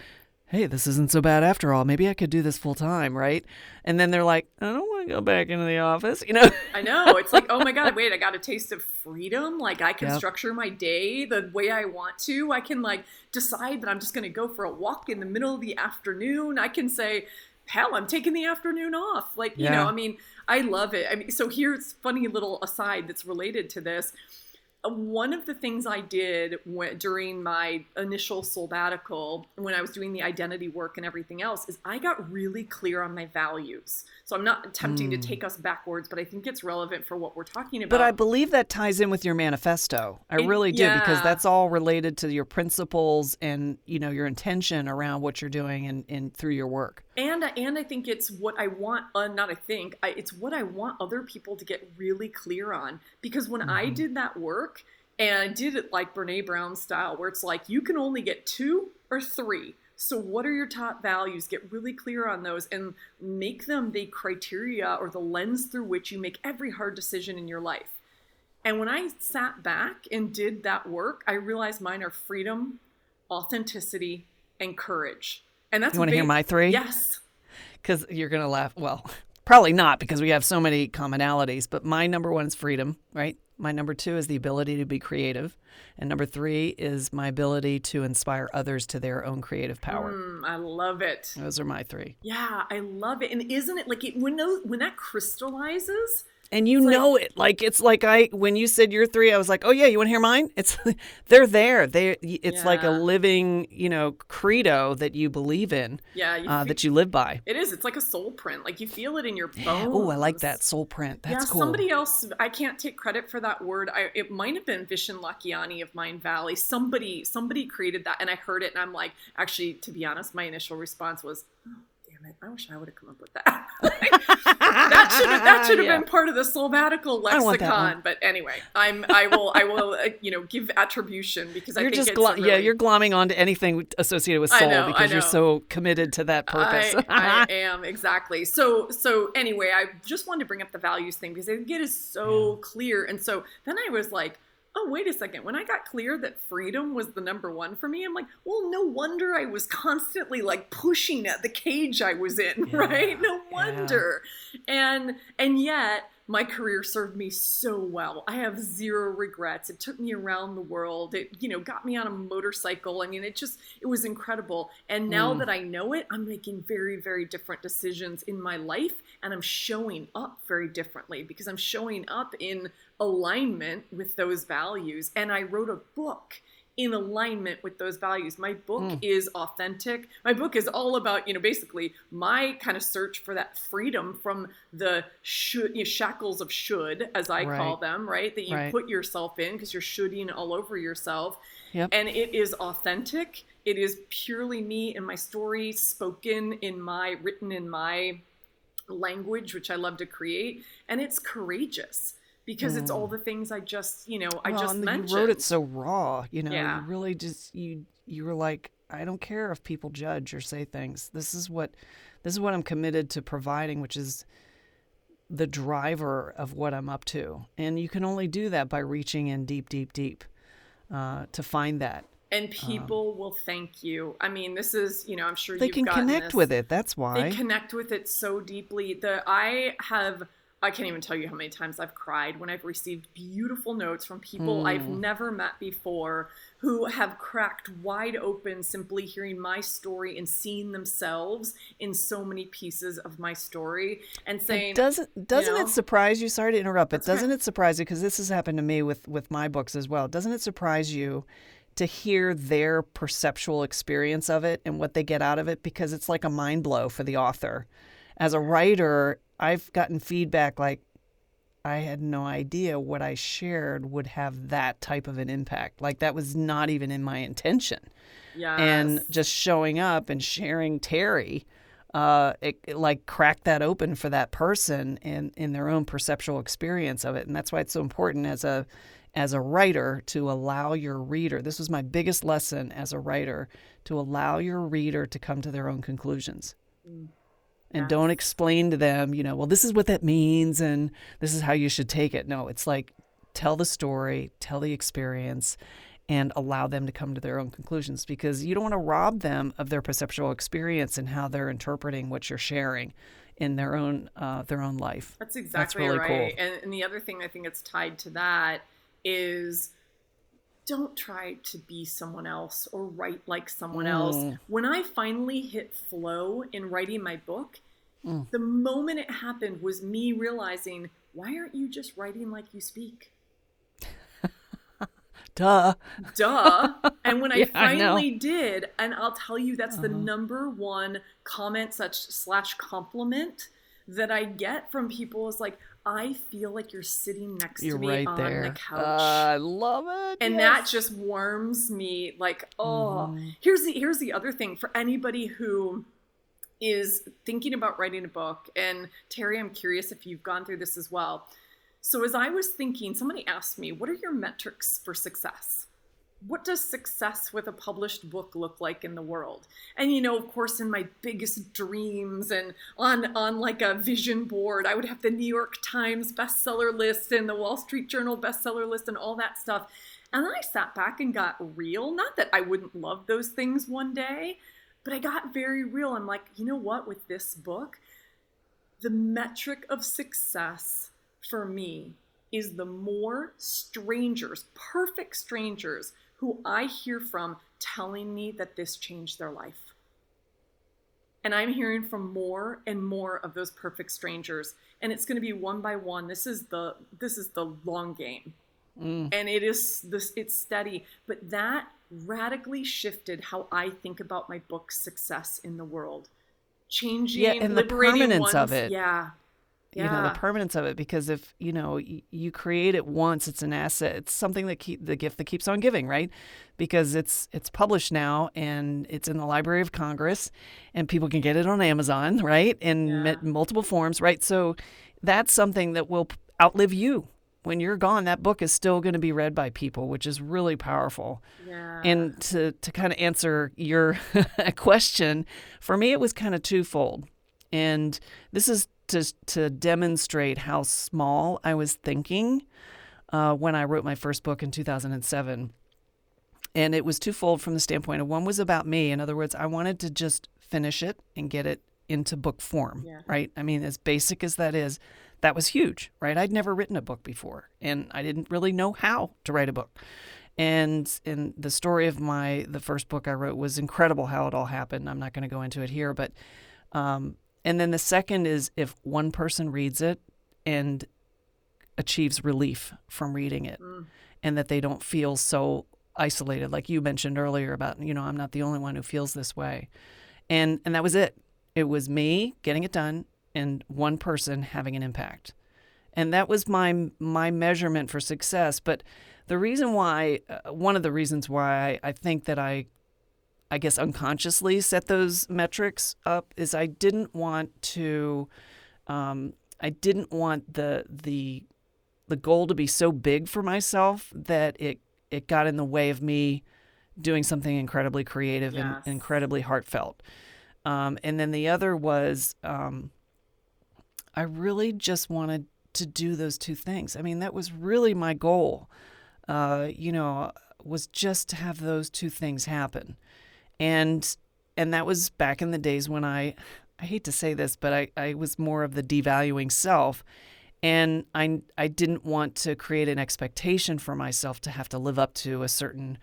hey, this isn't so bad after all. Maybe I could do this full time, right? And then they're like, I don't want to go back into the office, I know. It's like, oh my God, wait, I got a taste of freedom. Like I can structure my day the way I want to. I can decide that I'm just going to go for a walk in the middle of the afternoon. I can say, hell, I'm taking the afternoon off. I love it. So here's a funny little aside that's related to this. One of the things I did during my initial sabbatical, when I was doing the identity work and everything else, is I got really clear on my values. So I'm not attempting to take us backwards, but I think it's relevant for what we're talking about. But I believe that ties in with your manifesto. I really do, because that's all related to your principles and your intention around what you're doing and through your work. And I think it's what I want, it's what I want other people to get really clear on. Because when I did that work, and I did it like Brené Brown style, where it's like, you can only get 2 or 3. So what are your top values? Get really clear on those and make them the criteria or the lens through which you make every hard decision in your life. And when I sat back and did that work, I realized mine are freedom, authenticity, and courage. And that's, you want to hear my 3? Yes. Because you're going to laugh. Well, probably not, because we have so many commonalities. But my number 1 is freedom, right? My number 2 is the ability to be creative. And number 3 is my ability to inspire others to their own creative power. I love it. Those are my 3. Yeah, I love it. And isn't it when that crystallizes? And when you said your 3, I was like, oh yeah, you want to hear mine? It's like a living, credo that you believe in, that you live by. It is. It's like a soul print. Like you feel it in your bones. Oh, I like that soul print. That's cool. Somebody else, I can't take credit for that word. It might've been Vishen Lakhiani of Mindvalley. Somebody created that, and I heard it, and I'm like, actually, to be honest, my initial response was, like, I wish I would have come up with that. that should have been part of the Soulbatical lexicon. But anyway, I will you know, give attribution because I think just you're glomming onto anything associated with soul because you're so committed to that purpose. I am, exactly. So anyway, I just wanted to bring up the values thing because it is so clear. And so then I was like, oh, wait a second. When I got clear that freedom was the number one for me, I'm like, well, no wonder I was constantly like pushing at the cage I was in, right? No wonder. Yeah. And yet my career served me so well. I have zero regrets. It took me around the world. It, you know, got me on a motorcycle. I mean, it was incredible. And now that I know it, I'm making very, very different decisions in my life. And I'm showing up very differently because I'm showing up in alignment with those values. And I wrote a book in alignment with those values. My book is authentic. My book is all about, you know, basically my kind of search for that freedom from the shackles of should, as I call them, right? That you put yourself in because you're shoulding all over yourself. Yep. And it is authentic. It is purely me and my story written in my language, which I love to create. And it's courageous. Because it's all the things I just, you know, I just mentioned. You wrote it so raw, you know, you really just, you were like, I don't care if people judge or say things. This is what I'm committed to providing, which is the driver of what I'm up to. And you can only do that by reaching in deep, deep, deep to find that. And people will thank you. I mean, this is, you know, I'm sure you've gotten this. They can connect with it. That's why. They connect with it so deeply. I can't even tell you how many times I've cried when I've received beautiful notes from people I've never met before who have cracked wide open simply hearing my story and seeing themselves in so many pieces of my story and saying... Doesn't it surprise you? Sorry to interrupt, but doesn't it surprise you? Because this has happened to me with my books as well. Doesn't it surprise you to hear their perceptual experience of it and what they get out of it? Because it's like a mind blow for the author. As a writer... I've gotten feedback like, I had no idea what I shared would have that type of an impact. Like that was not even in my intention. Yes. And just showing up and sharing Terry, it like cracked that open for that person and in their own perceptual experience of it. And that's why it's so important as a writer to allow your reader. This was my biggest lesson as a writer, to allow your reader to come to their own conclusions. Mm. And don't explain to them, you know, well, this is what that means and this is how you should take it. No, it's like tell the story, tell the experience, and allow them to come to their own conclusions because you don't want to rob them of their perceptual experience and how they're interpreting what you're sharing in their own life. That's exactly really right. Cool. And the other thing I think it's tied to that is don't try to be someone else or write like someone else. When I finally hit flow in writing my book, the moment it happened was me realizing, why aren't you just writing like you speak? Duh. And when I finally did, and I'll tell you, that's the number one comment / compliment that I get from people is like, I feel like you're sitting next to me right on the couch. I love it. And that just warms me like, Here's the other thing for anybody who is thinking about writing a book. And Terry, I'm curious if you've gone through this as well. So as I was thinking, somebody asked me, what are your metrics for success? What does success with a published book look like in the world? And, you know, of course, in my biggest dreams and on like a vision board, I would have the New York Times bestseller list and the Wall Street Journal bestseller list and all that stuff. And then I sat back and got real. Not that I wouldn't love those things one day, but I got very real. I'm like, you know what, with this book, the metric of success for me is the more strangers, perfect strangers, who I hear from telling me that this changed their life. And I'm hearing from more and more of those perfect strangers. And it's going to be one by one. This is the long game. And it's steady. But that radically shifted how I think about my book's success in the world. Changing, liberating ones. And the permanence of it. Yeah. you know, the permanence of it. Because if, you know, you create it once, it's an asset. It's something that the gift that keeps on giving, right? Because it's published now and it's in the Library of Congress and people can get it on Amazon, right? In multiple forms, right? So that's something that will outlive you. When you're gone, that book is still going to be read by people, which is really powerful. Yeah. And to kind of answer your question, for me, it was kind of twofold. And this is to demonstrate how small I was thinking when I wrote my first book in 2007. And it was twofold from the standpoint of one was about me. In other words, I wanted to just finish it and get it into book form, right? I mean, as basic as that is, that was huge, right? I'd never written a book before, and I didn't really know how to write a book. And the story of the first book I wrote was incredible how it all happened. I'm not going to go into it here, but and then the second is if one person reads it and achieves relief from reading it, and that they don't feel so isolated, like you mentioned earlier about, you know, I'm not the only one who feels this way. And that was it. It was me getting it done and one person having an impact. And that was my measurement for success. But the reason why, one of the reasons why I think that I guess unconsciously set those metrics up is I didn't want to, the goal to be so big for myself that it got in the way of me doing something incredibly creative and incredibly heartfelt. And then the other was, I really just wanted to do those two things. I mean, that was really my goal, was just to have those two things happen. And that was back in the days when I hate to say this, but I was more of the devaluing self. And I didn't want to create an expectation for myself to have to live up to a certain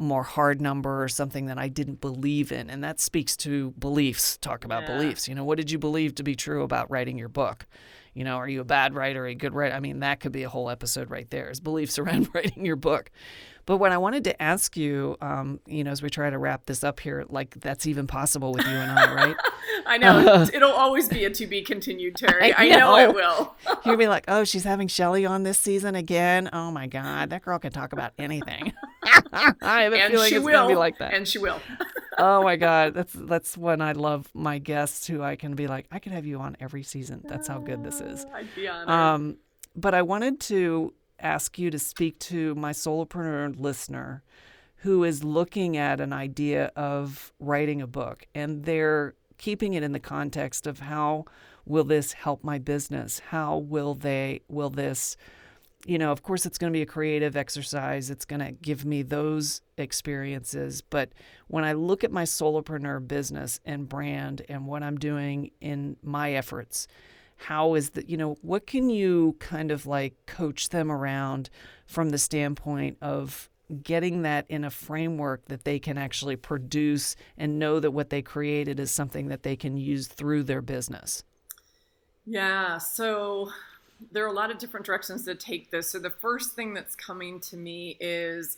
more hard number or something that I didn't believe in. And that speaks to beliefs. Talk about beliefs. You know, what did you believe to be true about writing your book? You know, are you a bad writer, a good writer? I mean, that could be a whole episode right there, is beliefs around writing your book. But what I wanted to ask you, as we try to wrap this up here, like that's even possible with you and I, right? I know. It'll always be a to be continued, Terry. I know it will. You'll be like, oh, she's having Shelley on this season again. Oh, my God. That girl can talk about anything. I have a feeling it's going to be like that. And she will. Oh, my God. That's when I love my guests who I can be like, I could have you on every season. That's how good this is. I'd be honored. But I wanted to ask you to speak to my solopreneur listener who is looking at an idea of writing a book, and they're keeping it in the context of how will this help my business? How will this, you know, of course it's going to be a creative exercise. It's going to give me those experiences. But when I look at my solopreneur business and brand and what I'm doing in my efforts, how is that, you know, what can you kind of like coach them around from the standpoint of getting that in a framework that they can actually produce and know that what they created is something that they can use through their business? Yeah, so there are a lot of different directions to take this. So the first thing that's coming to me is,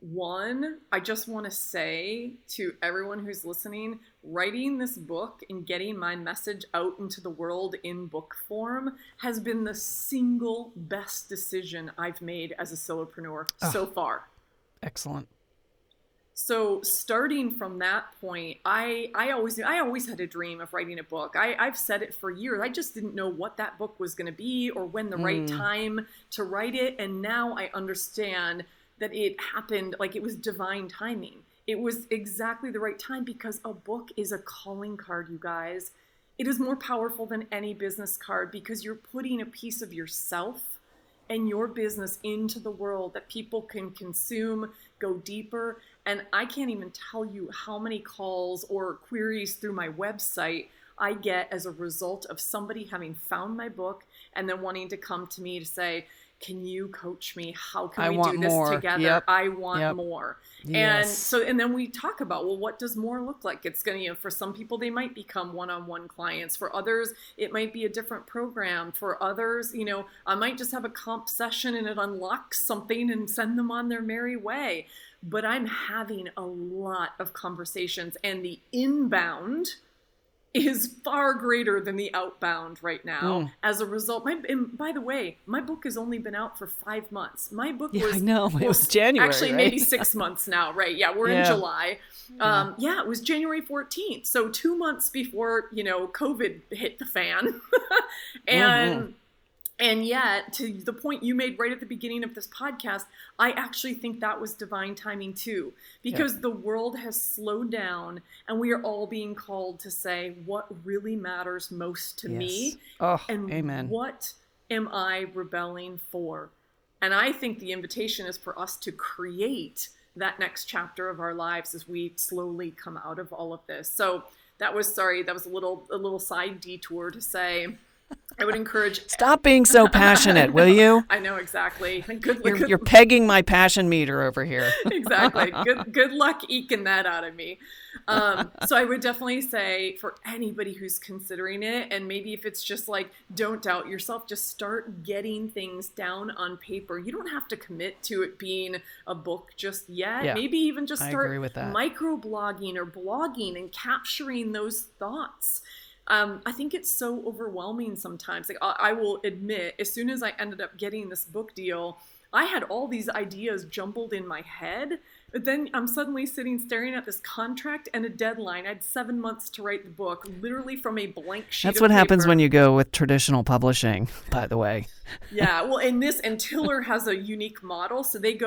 one, I just want to say to everyone who's listening, writing this book and getting my message out into the world in book form has been the single best decision I've made as a solopreneur so far. Excellent. So starting from that point, I always had a dream of writing a book. I've said it for years. I just didn't know what that book was going to be or when the right time to write it. And now I understand that it happened, like it was divine timing. It was exactly the right time because a book is a calling card, you guys. It is more powerful than any business card because you're putting a piece of yourself and your business into the world that people can consume, go deeper. And I can't even tell you how many calls or queries through my website I get as a result of somebody having found my book and then wanting to come to me to say, can you coach me? How can we do this together? Yep. I want more. Yes. And then we talk about, well, what does more look like? It's going to, you know, for some people, they might become one-on-one clients. For others, it might be a different program. For others, you know, I might just have a comp session and it unlocks something and send them on their merry way. But I'm having a lot of conversations, and the inbound is far greater than the outbound right now. As a result, and by the way, my book has only been out for 5 months. My book was January, actually, right? Maybe 6 months now, right? Yeah, we're in July. It was January 14th, so 2 months before COVID hit the fan, and yet, to the point you made right at the beginning of this podcast, I actually think that was divine timing too, because the world has slowed down and we are all being called to say, what really matters most to me? And what am I rebelling for? And I think the invitation is for us to create that next chapter of our lives as we slowly come out of all of this. So that was a little side detour to say, I would encourage... Stop being so passionate, will you? I know, exactly. You're pegging my passion meter over here. Exactly. Good luck eking that out of me. So I would definitely say, for anybody who's considering it, and maybe if it's just like, don't doubt yourself, just start getting things down on paper. You don't have to commit to it being a book just yet. Yeah, maybe even just start microblogging or blogging and capturing those thoughts. I think it's so overwhelming sometimes. Like, I will admit, as soon as I ended up getting this book deal, I had all these ideas jumbled in my head, but then I'm suddenly sitting staring at this contract and a deadline. I had 7 months to write the book, literally from a blank sheet of paper. That's what happens when you go with traditional publishing, by the way. Yeah. Well, and Tiller has a unique model. So they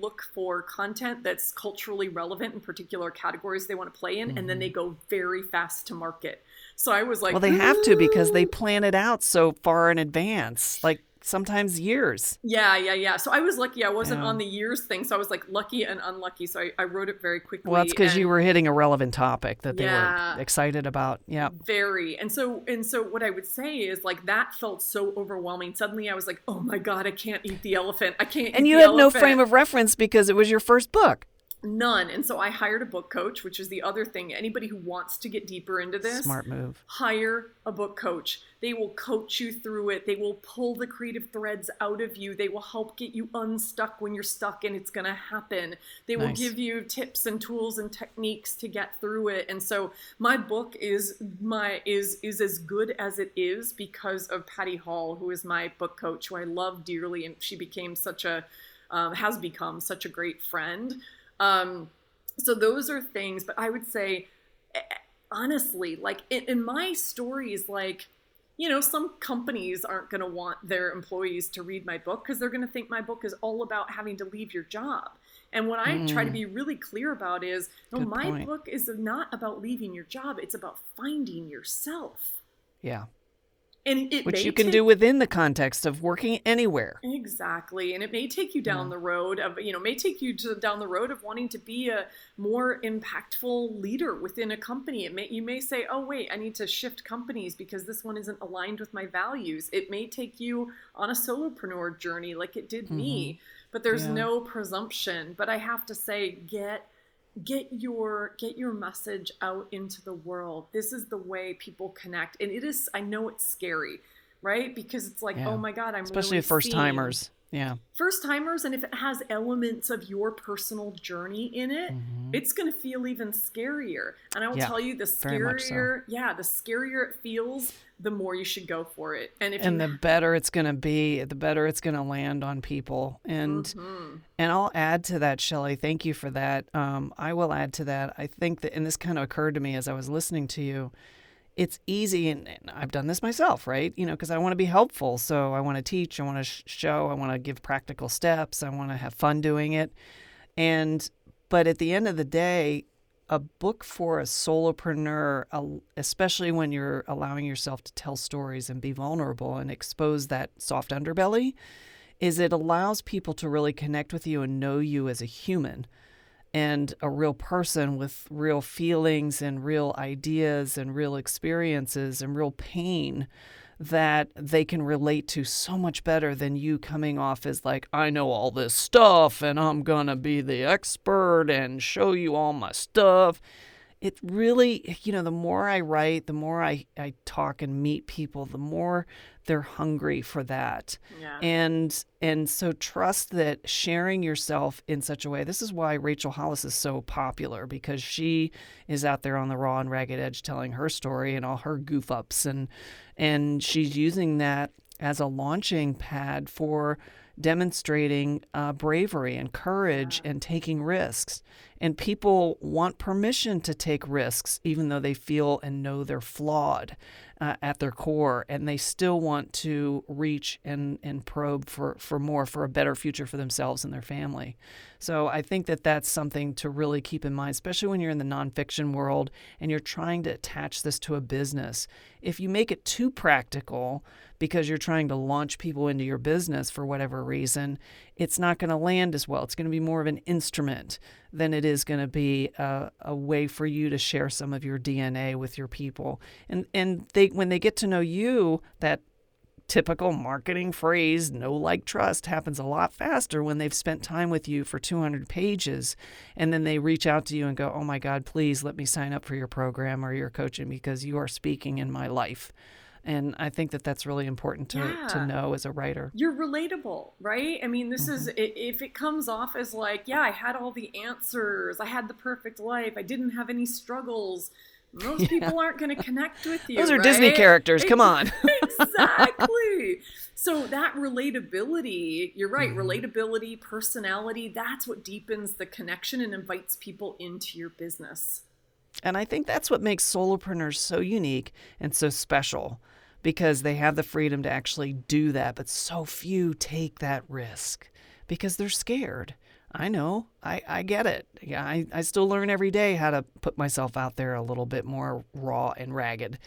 look for content that's culturally relevant in particular categories they want to play in. Mm-hmm. And then they go very fast to market. So I was like, well, they have to, because they plan it out so far in advance. Like, sometimes years. Yeah. So I was lucky. I wasn't on the years thing. So I was like lucky and unlucky. So I wrote it very quickly. Well, that's because you were hitting a relevant topic that they were excited about. Yeah. Very. And so what I would say is, like, that felt so overwhelming. Suddenly I was like, oh my God, I can't eat the elephant. And you had no frame of reference because it was your first book. None. And so I hired a book coach, which is the other thing. Anybody who wants to get deeper into this, smart move. Hire a book coach. They will coach you through it. They will pull the creative threads out of you. They will help get you unstuck when you're stuck and it's going to happen. They will give you tips and tools and techniques to get through it. And so my book is as good as it is because of Patty Hall, who is my book coach, who I love dearly, and she has become such a great friend. So those are things, but I would say, honestly, like in my stories, like, some companies aren't going to want their employees to read my book because they're going to think my book is all about having to leave your job. And what I try to be really clear about is, my book is not about leaving your job. It's about finding yourself. Yeah. And which you can do within the context of working anywhere. Exactly. And it may take you down the road of, down the road of wanting to be a more impactful leader within a company. You may say, oh, wait, I need to shift companies because this one isn't aligned with my values. It may take you on a solopreneur journey like it did me, but there's no presumption. But I have to say, get your message out into the world. This is the way people connect. And it is, I know it's scary, right? Because it's like, oh my God, especially really first timers. Yeah. First timers. And if it has elements of your personal journey in it, it's going to feel even scarier. And I will tell you, the scarier, the scarier it feels, the more you should go for it. And the better it's going to be, the better it's going to land on people. And I'll add to that, Shelley, thank you for that. I will add to that. I think that, and this kind of occurred to me as I was listening to you, it's easy, and I've done this myself, right? Because I want to be helpful. So I want to teach, I want to show, I want to give practical steps, I want to have fun doing it. But at the end of the day, a book for a solopreneur, especially when you're allowing yourself to tell stories and be vulnerable and expose that soft underbelly, is it allows people to really connect with you and know you as a human and a real person with real feelings and real ideas and real experiences and real pain that they can relate to so much better than you coming off as like, I know all this stuff and I'm gonna be the expert and show you all my stuff. it really, you know, the more I write, the more I talk and meet people, the more they're hungry for that. Yeah. And so trust that sharing yourself in such a way, this is why Rachel Hollis is so popular, because she is out there on the raw and ragged edge telling her story and all her goof ups. And she's using that as a launching pad for demonstrating bravery and courage and taking risks. And people want permission to take risks, even though they feel and know they're flawed at their core, and they still want to reach and probe for more, for a better future for themselves and their family. So I think that that's something to really keep in mind, especially when you're in the nonfiction world and you're trying to attach this to a business. If you make it too practical because you're trying to launch people into your business for whatever reason, it's not going to land as well. It's going to be more of an instrument than it is going to be a way for you to share some of your DNA with your people. And they, when they get to know you, that typical marketing phrase, know, like, trust, happens a lot faster when they've spent time with you for 200 pages. And then they reach out to you and go, oh my God, please let me sign up for your program or your coaching because you are speaking in my life. And I think that that's really important to know as a writer. You're relatable, right? I mean, this is, if it comes off as like, yeah, I had all the answers, I had the perfect life, I didn't have any struggles, most people aren't going to connect with you. Those are right? Disney characters. Come on. Exactly. So that relatability, you're right, relatability, personality, that's what deepens the connection and invites people into your business. And I think that's what makes solopreneurs so unique and so special, because they have the freedom to actually do that. But so few take that risk because they're scared. I know. I get it. Yeah, I still learn every day how to put myself out there a little bit more raw and ragged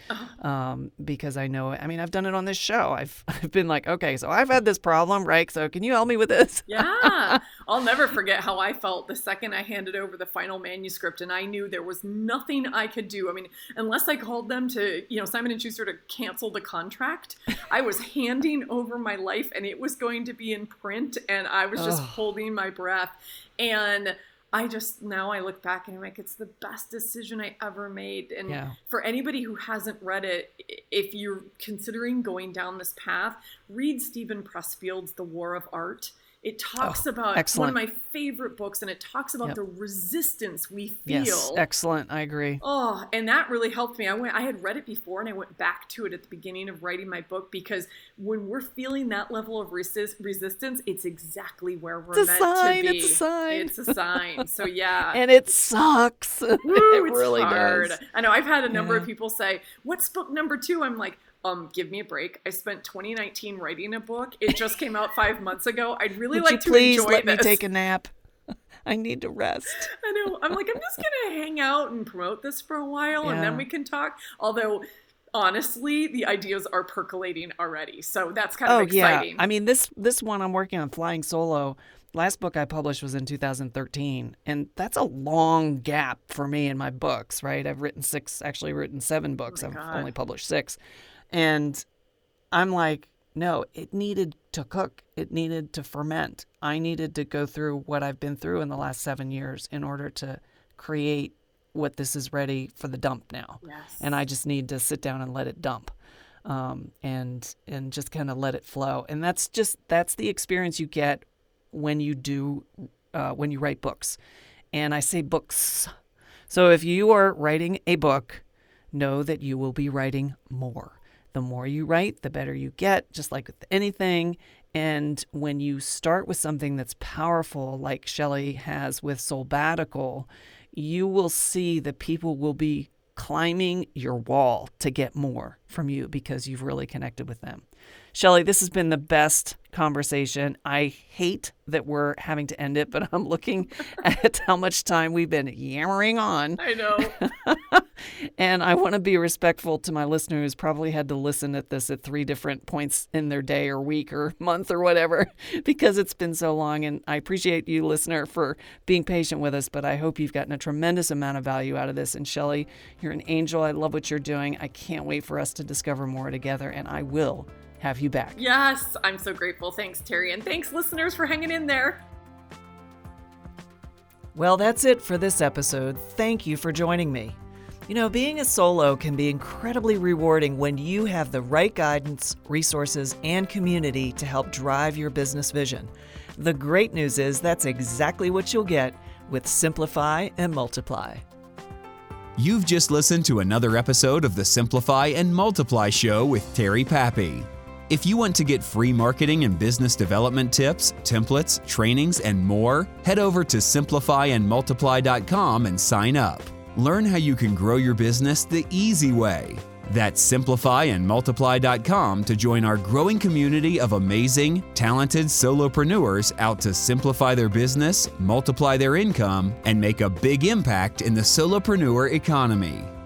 because I know, I mean, I've done it on this show. I've been like, okay, so I've had this problem, right? So can you help me with this? Yeah. I'll never forget how I felt the second I handed over the final manuscript and I knew there was nothing I could do. I mean, unless I called them to, you know, Simon & Schuster to cancel the contract, I was handing over my life and it was going to be in print and I was just holding my breath. And I just, now I look back and I'm like, it's the best decision I ever made. And for anybody who hasn't read it, if you're considering going down this path, read Stephen Pressfield's The War of Art. It talks about one of my favorite books, and it talks about the resistance we feel. Yes, excellent. I agree. Oh, and that really helped me. I had read it before, and I went back to it at the beginning of writing my book, because when we're feeling that level of resistance, it's exactly where we're meant to be. It's a sign. So, yeah. And it sucks. Woo, it really hard. Does. I know. I've had a number of people say, what's book number 2? I'm like, give me a break. I spent 2019 writing a book. It just came out 5 months ago. I'd really like to enjoy this. Please let me take a nap. I need to rest. I know. I'm like, I'm just going to hang out and promote this for a while and then we can talk. Although, honestly, the ideas are percolating already. So that's kind of exciting. I mean, this one I'm working on, Flying Solo. Last book I published was in 2013, and that's a long gap for me in my books, right? I've written 7 books. I've only published 6. And I'm like, no, it needed to cook. It needed to ferment. I needed to go through what I've been through in the last 7 years in order to create what this is ready for the dump now. Yes. And I just need to sit down and let it dump and just kind of let it flow. And that's the experience you get when you do, when you write books. And I say books. So if you are writing a book, know that you will be writing more. The more you write, the better you get, just like with anything. And when you start with something that's powerful, like Shelley has with Soulbatical, you will see that people will be climbing your wall to get more from you because you've really connected with them. Shelley, this has been the best conversation. I hate that we're having to end it, but I'm looking at how much time we've been yammering on. I know. And I want to be respectful to my listener who's probably had to listen at this at 3 different points in their day or week or month or whatever, because it's been so long. And I appreciate you, listener, for being patient with us, but I hope you've gotten a tremendous amount of value out of this. And Shelley, you're an angel. I love what you're doing. I can't wait for us to discover more together, and I will have you back. Yes, I'm so grateful. Thanks, Terry. And thanks, listeners, for hanging in there. Well, that's it for this episode. Thank you for joining me. You know, being a solo can be incredibly rewarding when you have the right guidance, resources, and community to help drive your business vision. The great news is that's exactly what you'll get with Simplify and Multiply. You've just listened to another episode of the Simplify and Multiply Show with Terry Pappy. If you want to get free marketing and business development tips, templates, trainings, and more, head over to simplifyandmultiply.com and sign up. Learn how you can grow your business the easy way. That's simplifyandmultiply.com to join our growing community of amazing, talented solopreneurs out to simplify their business, multiply their income, and make a big impact in the solopreneur economy.